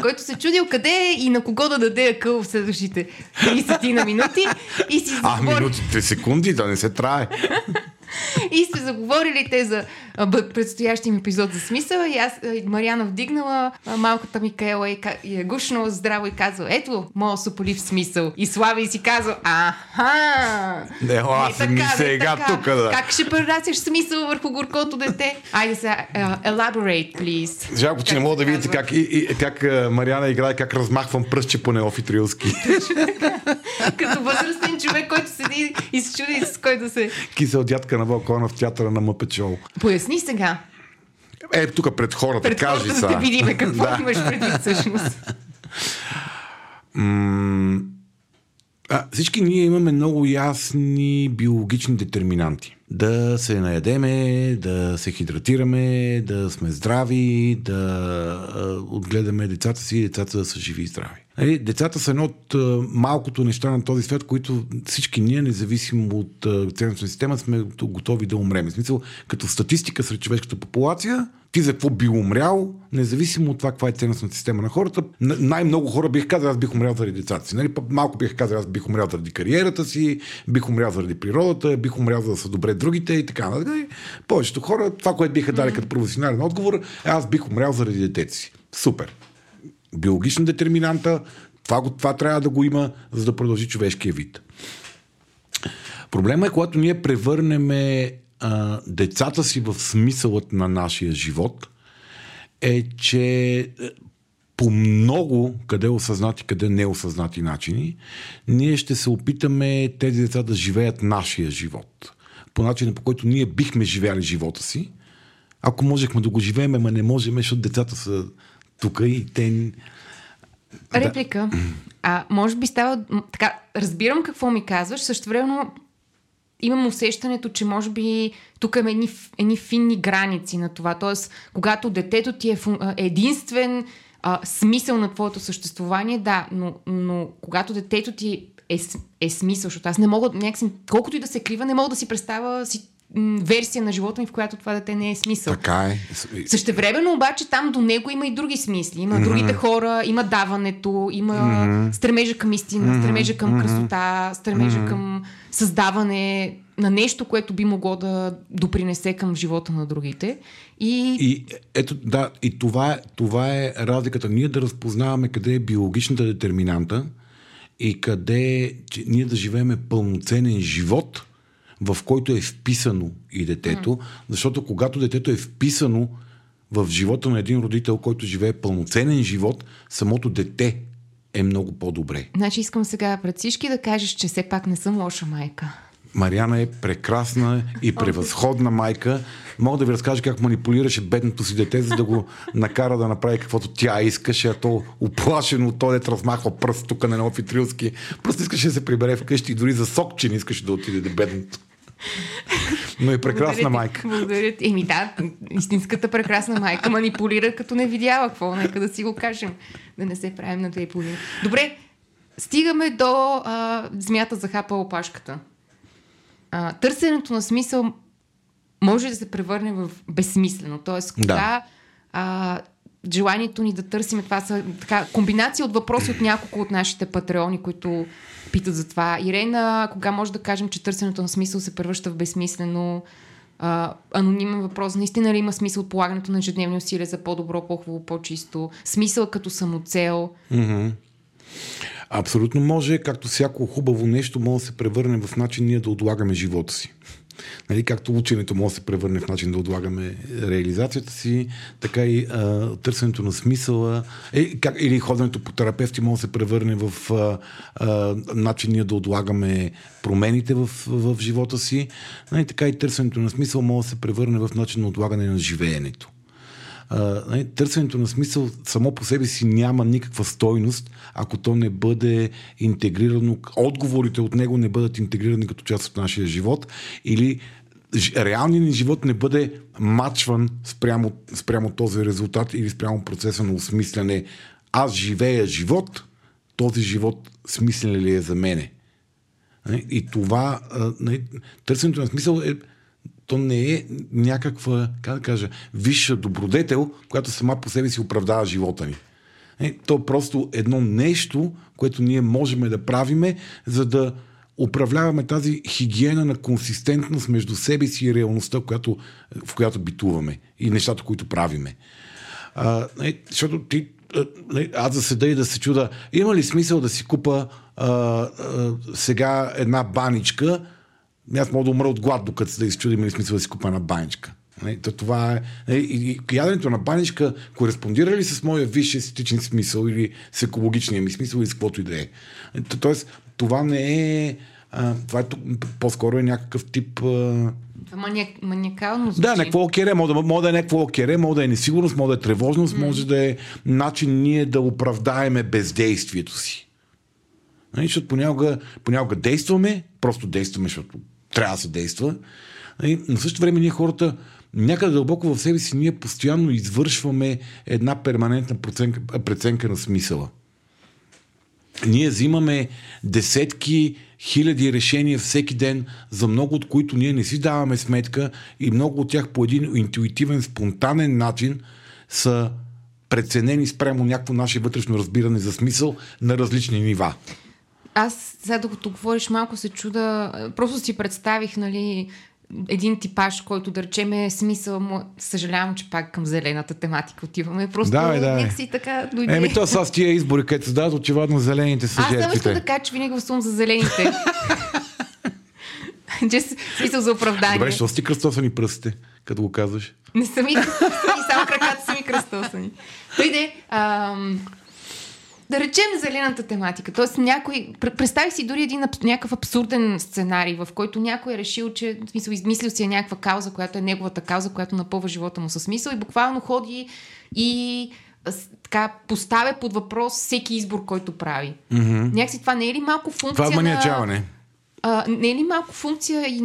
Който се чудил къде и на кого да даде акъл в следващите 30 на минути и си заговори... минутите, секунди, да не се трае. И сме заговорили те за предстоящия ми епизод за смисъл и аз, Мариана, вдигнала малката Микаела и я гушнала здраво и казва: ето, моя суполив смисъл. И Слави си казва: аха! Дело, аз ми сега тук, да. Как ще прерасеш смисъл върху горкото дете? Айде сега, elaborate, please. Жалко, че не мога да видите как Мариана играе, как размахвам пръстче по Неофит Рилски. Като възрастен човек, който седи и се чуди с който да се... Кисел дядка на балкона в театъра на Мъпечол. Поясни сега. Е, тук пред хората, кажи сега. Да те видиме какво имаш предвид всъщност. Всички ние имаме много ясни биологични детерминанти. Да се наядеме, да се хидратираме, да сме здрави, да отгледаме децата си и децата да са живи и здрави. Децата са едно от малкото неща на този свят, които всички ние, независимо от ценностната система, сме готови да умрем. В смисъл, като статистика сред човешката популация, ти за какво би умрял, независимо от това каква е ценностната система на хората. Най-много хора бих казал, аз бих умрял заради децата си. Нали? Малко бих казал, аз бих умрял заради кариерата си, бих умрял заради природата, бих умрял за да са добре другите и така нататък. Повечето хора, това, което биха дали като професионален отговор, аз бих умрял заради детето си. Супер. Биологична детерминанта, това трябва да го има, за да продължи човешкия вид. Проблема е, когато ние превърнеме децата си в смисълът на нашия живот, е, че по много, къде осъзнати, къде неосъзнати начини, ние ще се опитаме тези деца да живеят нашия живот. По начина, по който ние бихме живяли живота си, ако можехме да го живеем, ама не можем, защото децата са тук и те... Реплика. Да. Може би става... Така, разбирам какво ми казваш, същевременно имам усещането, че може би тук има едни финни граници на това. Тоест, когато детето ти е единствен смисъл на твоето съществуване, да, но когато детето ти е смисъл, защото аз не мога, някакси, колкото и да се крива, не мога да си представя версия на живота ми, в която това дете не е смисъл. Така е. Същевременно обаче там до него има и други смисли. Има другите хора, има даването, има стремежа към истина, стремежа към красота, стремежа към създаване на нещо, което би могло да допринесе към живота на другите. И това е разликата. Ние да разпознаваме къде е биологичната детерминанта и къде ние да живеем пълноценен живот, в който е вписано и детето, защото когато детето е вписано в живота на един родител, който живее пълноценен живот, самото дете е много по-добре. Значи искам сега пред всички да кажеш, че все пак не съм лоша майка. Мариана е прекрасна и превъзходна майка. Мога да ви разкажа как манипулираше бедното си дете, за да го накара да направи каквото тя искаше, а то уплашено от този дет размахва пръст тук на Неофит Рилски. Просто искаше да се прибере вкъщи и дори за сокче не искаше да отиде до бедното. Но е прекрасна майка. Благодаря ти. Еми да, истинската прекрасна майка манипулира като не видяла какво. Нека да си го кажем. Да не се правим на две и половина. Добре, стигаме до змията захапа опашката. Търсенето на смисъл може да се превърне в безсмислено. Тоест, кога желанието ни да търсим, това са така комбинация от въпроси от няколко от нашите патреони, които питат за това. Ирена, кога може да кажем, че търсенето на смисъл се превръща в безсмислено? Анонимен въпрос. Наистина ли има смисъл от полагането на ежедневни усилия за по-добро, по-хубаво, по-чисто? Смисъл като самоцел? Абсолютно може, както всяко хубаво нещо може да се превърне в начин ние да отлагаме живота си. Нали, както ученето може да се превърне в начин да отлагаме реализацията си, така и търсенето на смисъла или ходенето по терапевти може да се превърне в начин ние да отлагаме промените в живота си. Нали, така и търсенето на смисъл може да се превърне в начин на отлагане на живеенето. Търсенето на смисъл само по себе си няма никаква стойност, ако то не бъде интегрирано, отговорите от него не бъдат интегрирани като част от нашия живот, или реалният ни живот не бъде мачван спрямо този резултат или спрямо процеса на осмисляне. Аз живея живот, този живот смислен ли е за мене? И това, търсенето на смисъл е, то не е някаква, как да кажа, висша добродетел, която сама по себе си оправдава живота ни. То е просто едно нещо, което ние можем да правиме, за да управляваме тази хигиена на консистентност между себе си и реалността, в която битуваме и нещата, които правиме. Защото ти аз да седа и да се чуда, има ли смисъл да си купа сега една баничка? Аз мога да умра от глад, докато се да изчуда, има ли смисъл да си купа една баничка. Това е... И яденето на баничка кореспондира ли с моя висш естетичен смисъл или с екологичния ми смисъл или с каквото и да е? Тоест, това не е... това е, по-скоро е някакъв тип... маниакално звучи. Да, някакво окере. Може да е някакво окере, може да е несигурност, може да е тревожност, може да е начин ние да оправдаеме бездействието си. Защото понякога действаме, просто действаме, защото трябва да се действа. Но в същото време ние хората някъде дълбоко в себе си ние постоянно извършваме една перманентна преценка на смисъла. Ние взимаме десетки хиляди решения всеки ден, за много от които ние не си даваме сметка и много от тях по един интуитивен, спонтанен начин са преценени спрямо някакво наше вътрешно разбиране за смисъл на различни нива. Аз, сега докато говориш, малко се чуда, просто си представих, един типаж, който да речем е смисъл му. Съжалявам, че пак към зелената тематика отиваме. Просто нека си така дойде. Еми то с тия избори, където се дадат, очевидно зелените са жертвите. Аз съм искам да кажа, че винаги гласувам за зелените. Че смисъл за оправдание. Добре, що си кръстосани пръстите, като го казваш? Не са ми кръстосани, само краката са ми кръстосани. Дойде... Да речем зелената тематика. Тоест някой... Представи си дори един някакъв абсурден сценарий, в който някой е решил, че в смисъл измислил си е някаква кауза, която е неговата кауза, която напълва живота му със смисъл и буквално ходи и така поставя под въпрос всеки избор, който прави. Mm-hmm. Някакси това не е ли малко функция това е маниачаване. Не е ли малко функция и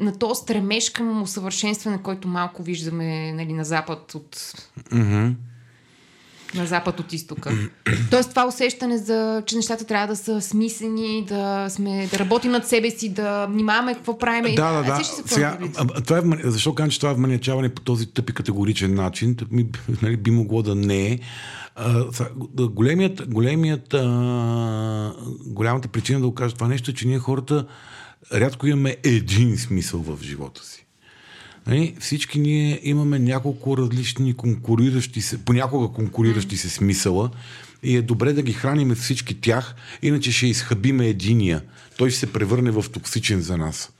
на то стремеж към усъвършенстване, който малко виждаме на запад от... Mm-hmm. На запад от изтока. Тоест това усещане, че нещата трябва да са смислени, да работим над себе си, да внимаваме какво правим. Да. Сега, защо казвам, че това е вманячаване по този тъпи категоричен начин? Би могло да не е. Голямата причина да го кажа това нещо е, че ние хората рядко имаме един смисъл в живота си. Всички ние имаме няколко различни понякога конкуриращи се смисъла и е добре да ги храним всички тях, иначе ще изхъбиме единия. Той ще се превърне в токсичен за нас.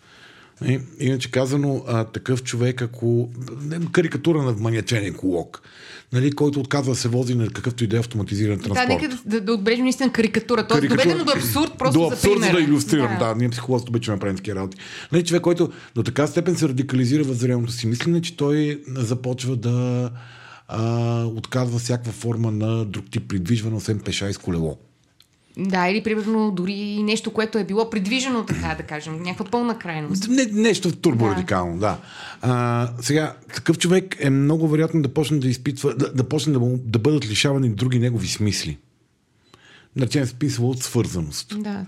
Иначе казано, такъв човек, ако... карикатура на вманячен еколог, който отказва да се вози на какъвто и да е автоматизиран транспорт. Да, нека да отбележим наистина карикатура. Той е доведено до абсурд, просто за пример. До абсурд, да илюстрирам. Да, ние психолозите обичаме да правим такива работи. Човек, който до така степен се радикализира във зрелното си мислене, че той започва да отказва всякаква форма на друг тип придвижване, освен пеша и с колело. Да, или примерно дори нещо, което е било придвижено, така да кажем, някаква пълна крайност. Нещо турборадикално, да. Сега, такъв човек е много вероятно да почне да изпитва, да бъдат лишавани други негови смисли. Наречен смисъл от свързаност. Да.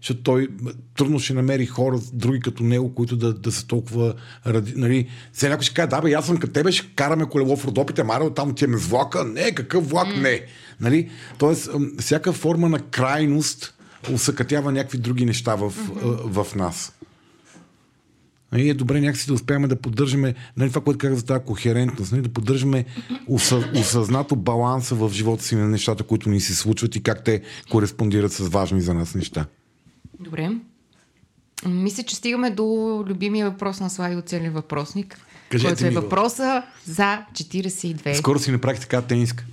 Защото той трудно ще намери хора, други като него, които да са толкова... Сега някой ще каже, да бе, аз съм като тебе, ще караме колело в Родопите, мара оттам отиваме с влака. Не, какъв влак, не. Тоест, всяка форма на крайност усъкътява някакви други неща в нас. И е добре някакси да успяваме да поддържаме това, което казах за тази кохерентност, да поддържаме осъзнато баланса в живота си на нещата, които ни се случват и как те кореспондират с важни за нас неща. Добре. Мисля, че стигаме до любимия въпрос на Слави от целия въпросник. Кажете ми, въпроса за 42. Скоро си направих така тениска.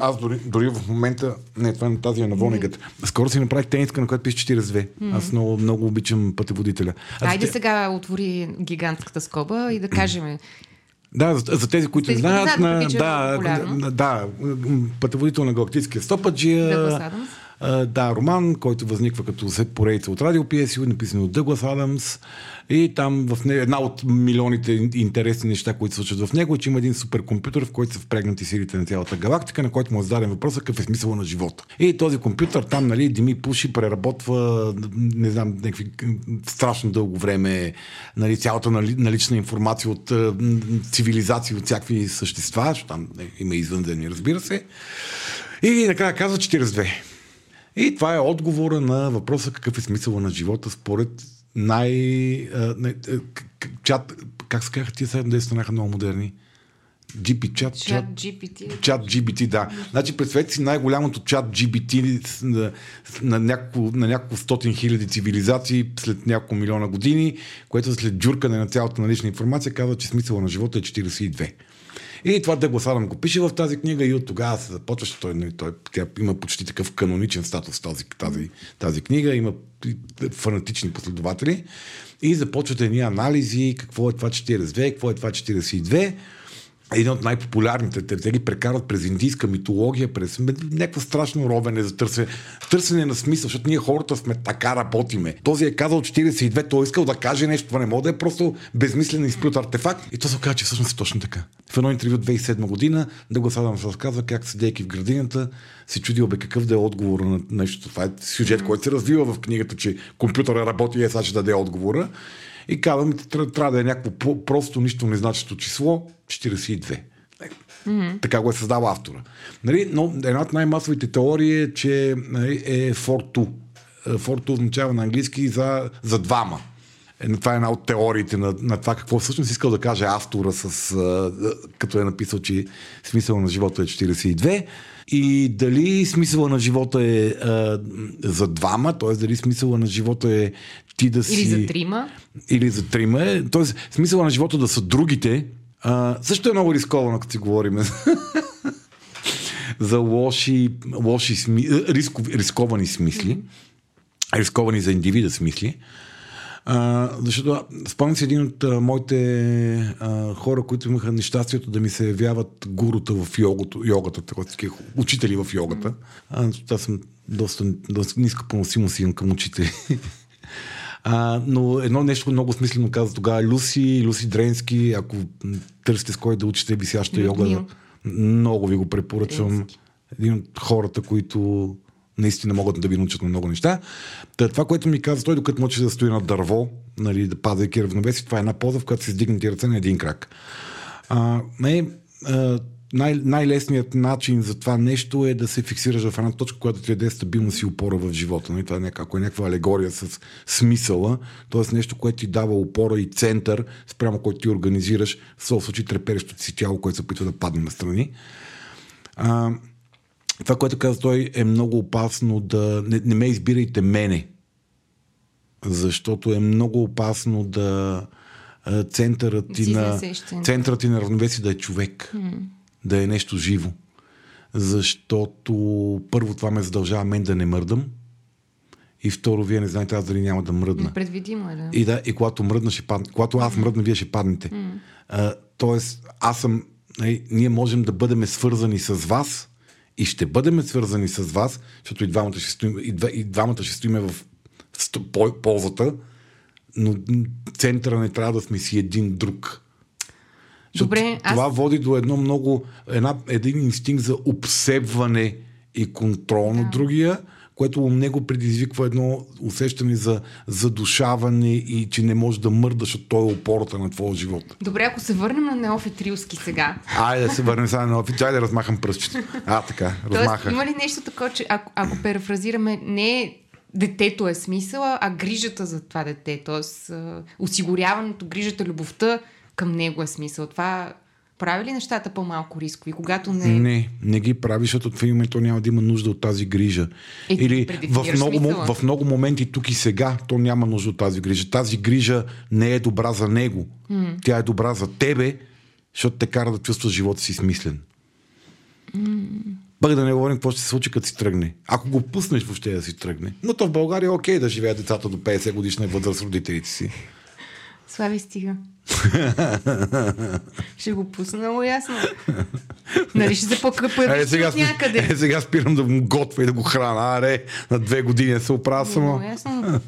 Аз дори в момента... Не, това е тази е на Вонегът. Скоро си направих тениска, на която пише 42. Аз много обичам пътеводителя. Айде сега отвори гигантската скоба и да кажем... Да, за тези, които не знаят, пътеводител на галактическия стопаджия. Дъглас Адамс. Да, роман, който възниква като след поредица от радиопиеси, написан от Дъглас Адамс. И там в една от милионите интересни неща, които се случват в него, е, че има един суперкомпютър, в който са впрегнати силите на цялата галактика, на който му е зададен въпроса какъв е смисъла на живота. И този компютър там, нали, дими, пуши, преработва, не знам, някакви страшно дълго време, нали, цялата налична информация от цивилизации, от всякакви същества, защото там има извънземни, разбира се. И накрая казва 42. И това е отговора на въпроса какъв е смисъла на живота според чат, как се казаха тия сега, станаха много модерни? Чат GPT. Чат GPT, да. Значи представете си най-голямото чат GPT на няколко 100 000 цивилизации след няколко милиона години, което след джуркане на цялата налична информация казва, че смисъла на живота е 42. И това Дъглас Адамс го пише в тази книга и от тогава се започваше. Тя има почти такъв каноничен статус тази книга, има фанатични последователи и започват едни анализи, какво е това 42, какво е това 42. Един от най-популярните, те ги прекарват през индийска митология, през някакво страшно ровене за търсене на смисъл, защото ние хората сме така, работиме. Този е казал 42, той искал да каже нещо, това не мога да е просто безмислен изплют артефакт. И то се оказа, че всъщност е точно така. В едно интервю 2007 година Дъглас Адамс разказва как, седейки в градината, се чудил какъв да е отговор на нещо. Това е сюжет, който се развива в книгата, че компютъра работи и сега ще даде отговора. И казвам, трябва да е някакво просто нищо незначещо число 42. Mm-hmm. Така го е създава автора. Нали? Но една от най-масовите теории е, че е for two. For two означава на английски за двама. Това е една от теориите на това какво всъщност искал да каже автора, като е написал, че смисъл на живота е 42. И дали смисъла на живота е за двама, т.е. дали смисъла на живота е ти да си... Или за трима. Т.е. смисъла на живота да са другите. Също е много рисковано, като си говорим за рисковани смисли. Рисковани за индивида смисли. Защото спомням си един от моите хора, които имаха нещастието да ми се явяват гурута в йогата, учители в йогата. Аз съм доста ниска поносимост имам към учители. Но едно нещо много смислено каза тогава Люси Дренски, ако търсите с кой да учите висяща йога, много ви го препоръчвам. Дренски. Един от хората, които наистина могат да ви научат на много неща. Това, което ми каза той, докато мочи да стои на дърво, нали, да пазайки равновесие, това е една поза, в която се издигнати ръце на един крак. Най-лесният начин за това нещо е да се фиксираш в една точка, която ти даде стабилност и опора в живота. Нали? Това е някаква алегория с смисъла, т.е. нещо, което ти дава опора и център, спрямо който ти организираш, в случай треперещото си тяло, което се опитва да падне настрани. Това, което каза той, е много опасно да... Не ме избирайте мене. Защото е много опасно да... Центърът ти на равновесие да е човек. Да е нещо живо. Защото първо това ме задължава мен да не мърдам. И второ, вие не знаете аз дали няма да мръдна. Предвидимо е, да. И когато аз мръдна, вие ще паднете. Тоест, аз съм... Ние можем да бъдем свързани с вас... И ще бъдем свързани с вас, защото и двамата ще стоиме в ползата, но центъра не трябва да сме си един друг. Добре, това води до един инстинкт за обсебване и контрол на другия, което у него предизвиква едно усещане за задушаване и че не можеш да мърдаш, от той опората на твоя живот. Добре, ако се върнем на Неофит Рилски сега. Айде да се върнем сега на Неофит, айде да размахам пръстчето. Размахах. Тоест, има ли нещо такова, че ако перафразираме, не детето е смисъла, а грижата за това дете, т.е. осигуряването, грижата, любовта към него е смисъл. Това прави ли нещата по-малко рискови, когато не ги прави, защото в момента няма да има нужда от тази грижа. Или в много моменти тук и сега то няма нужда от тази грижа. Тази грижа не е добра за него. Тя е добра за тебе, защото те кара да чувстваш живота си смислен. Пък да не говорим какво ще се случи, като си тръгне. Ако го пуснеш въобще да си тръгне. Но то в България е окей да живеят децата до 50 годишна възраст с родителите си. Слави, стига. Ще го пусна много ясно. Нали ще се покръпървиш от някъде. Сега спирам да му готва и да го храна. Аре, на 2 години се оправя само. Много ясно.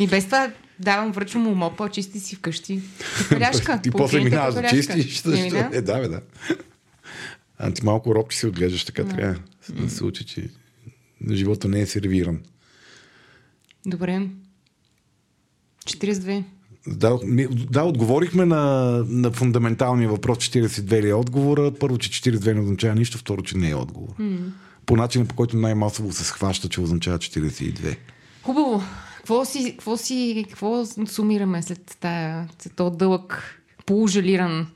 И без това давам, връчвам му мопа, чисти си вкъщи. Капеляшка. Ти после минаваш да чистиш. Да, бе, да. А ти малко робки се отглеждаш, така трябва да се учи, че живота не е сервиран. Добре. 42. Да, отговорихме на фундаменталния въпрос 42 ли е отговора. Първо, че 42 не означава нищо, второ, че не е отговор. По начина, по който най-масово се схваща, че означава 42. Хубаво. Какво сумираме след този дълъг, полужалиран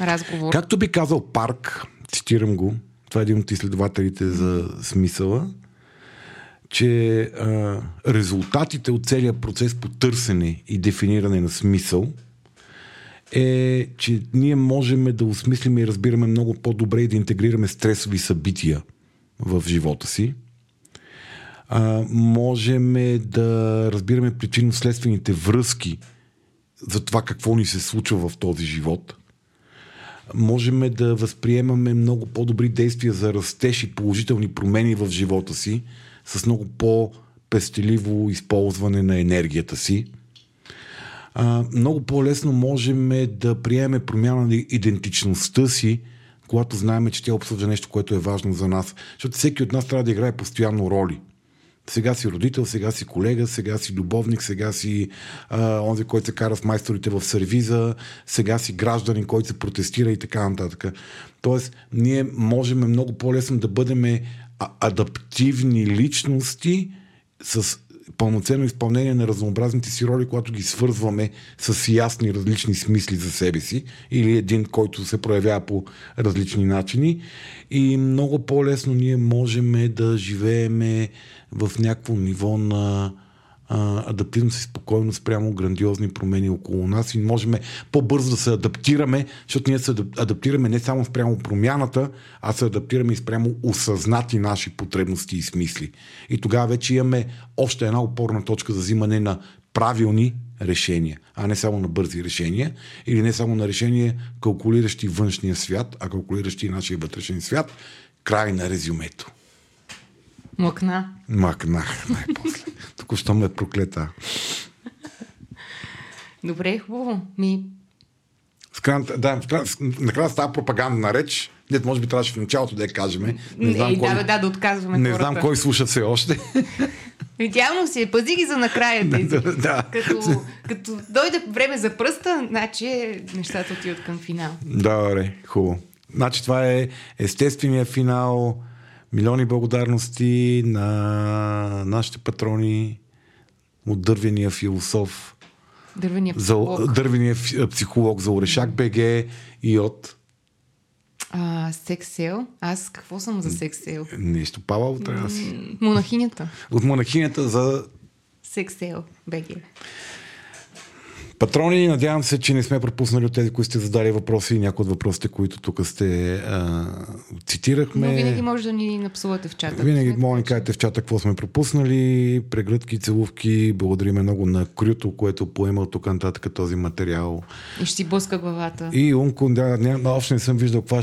разговор? Както би казал Парк, цитирам го, това е един от изследователите за смисъла, че резултатите от целия процес по търсене и дефиниране на смисъл е, че ние можем да осмислим и разбираме много по-добре и да интегрираме стресови събития в живота си. Можем да разбираме причинно-следствените връзки за това какво ни се случва в този живот. Можем да възприемаме много по-добри действия за растеж и положителни промени в живота си с много по-пестеливо използване на енергията си. Много по-лесно можем да приемем промяна на идентичността си, когато знаем, че тя обслужва нещо, което е важно за нас. Защото всеки от нас трябва да играе постоянно роли. Сега си родител, сега си колега, сега си любовник, сега си онзи, който се кара с майсторите в сервиза, сега си гражданин, който се протестира и така нататък. Тоест, ние можем много по-лесно да бъдем адаптивни личности с пълноценно изпълнение на разнообразните си роли, когато ги свързваме с ясни различни смисли за себе си или един, който се проявява по различни начини, и много по-лесно ние можем да живееме в някакво ниво на адаптивност и спокойност спрямо грандиозни промени около нас и можем по-бързо да се адаптираме, защото ние се адаптираме не само спрямо промяната, а се адаптираме и спрямо осъзнати наши потребности и смисли. И тогава вече имаме още една опорна точка за взимане на правилни решения, а не само на бързи решения или не само на решения, калкулиращи външния свят, а калкулиращи нашия вътрешен свят. Край на резюмето. Мъкнах най-после. Току-що ме проклета. Добре, хубаво. Накрая става пропагандна реч. Дето може би трябваше в началото да я кажем. Да отказваме не хората. Не знам кой слуша все още. Идеално си е. Пази ги за накрая. Да. Като дойде време за пръста, значи нещата отиват към финал. Добре, хубаво. Значи това е естествения финал. Милиони благодарности на нашите патрони от дървения философ, дървения психолог за Орешак БГ и от SexSale. Аз какво съм за SexSale? Нещо Павел трябва си. Монахинята. От монахинята за SexSale.bg. Патрони, надявам се, че не сме пропуснали от тези, които сте задали въпроси и някои от въпросите, които тук сте цитирахме. Но винаги може да ни напсувате в чата. Винаги може да ни кажете в чата какво сме пропуснали, прегръдки, целувки. Благодарим много на Крюто, което поема от тук нататък този материал. И ще си блъска главата. И Лунко, още не съм виждал какво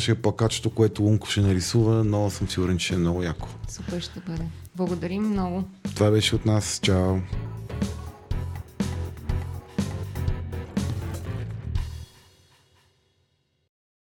ще е плакачето, което Лунко ще нарисува, но съм сигурен, че е много яко. Супер ще бъде. Благодарим много. Това беше от нас. Чао.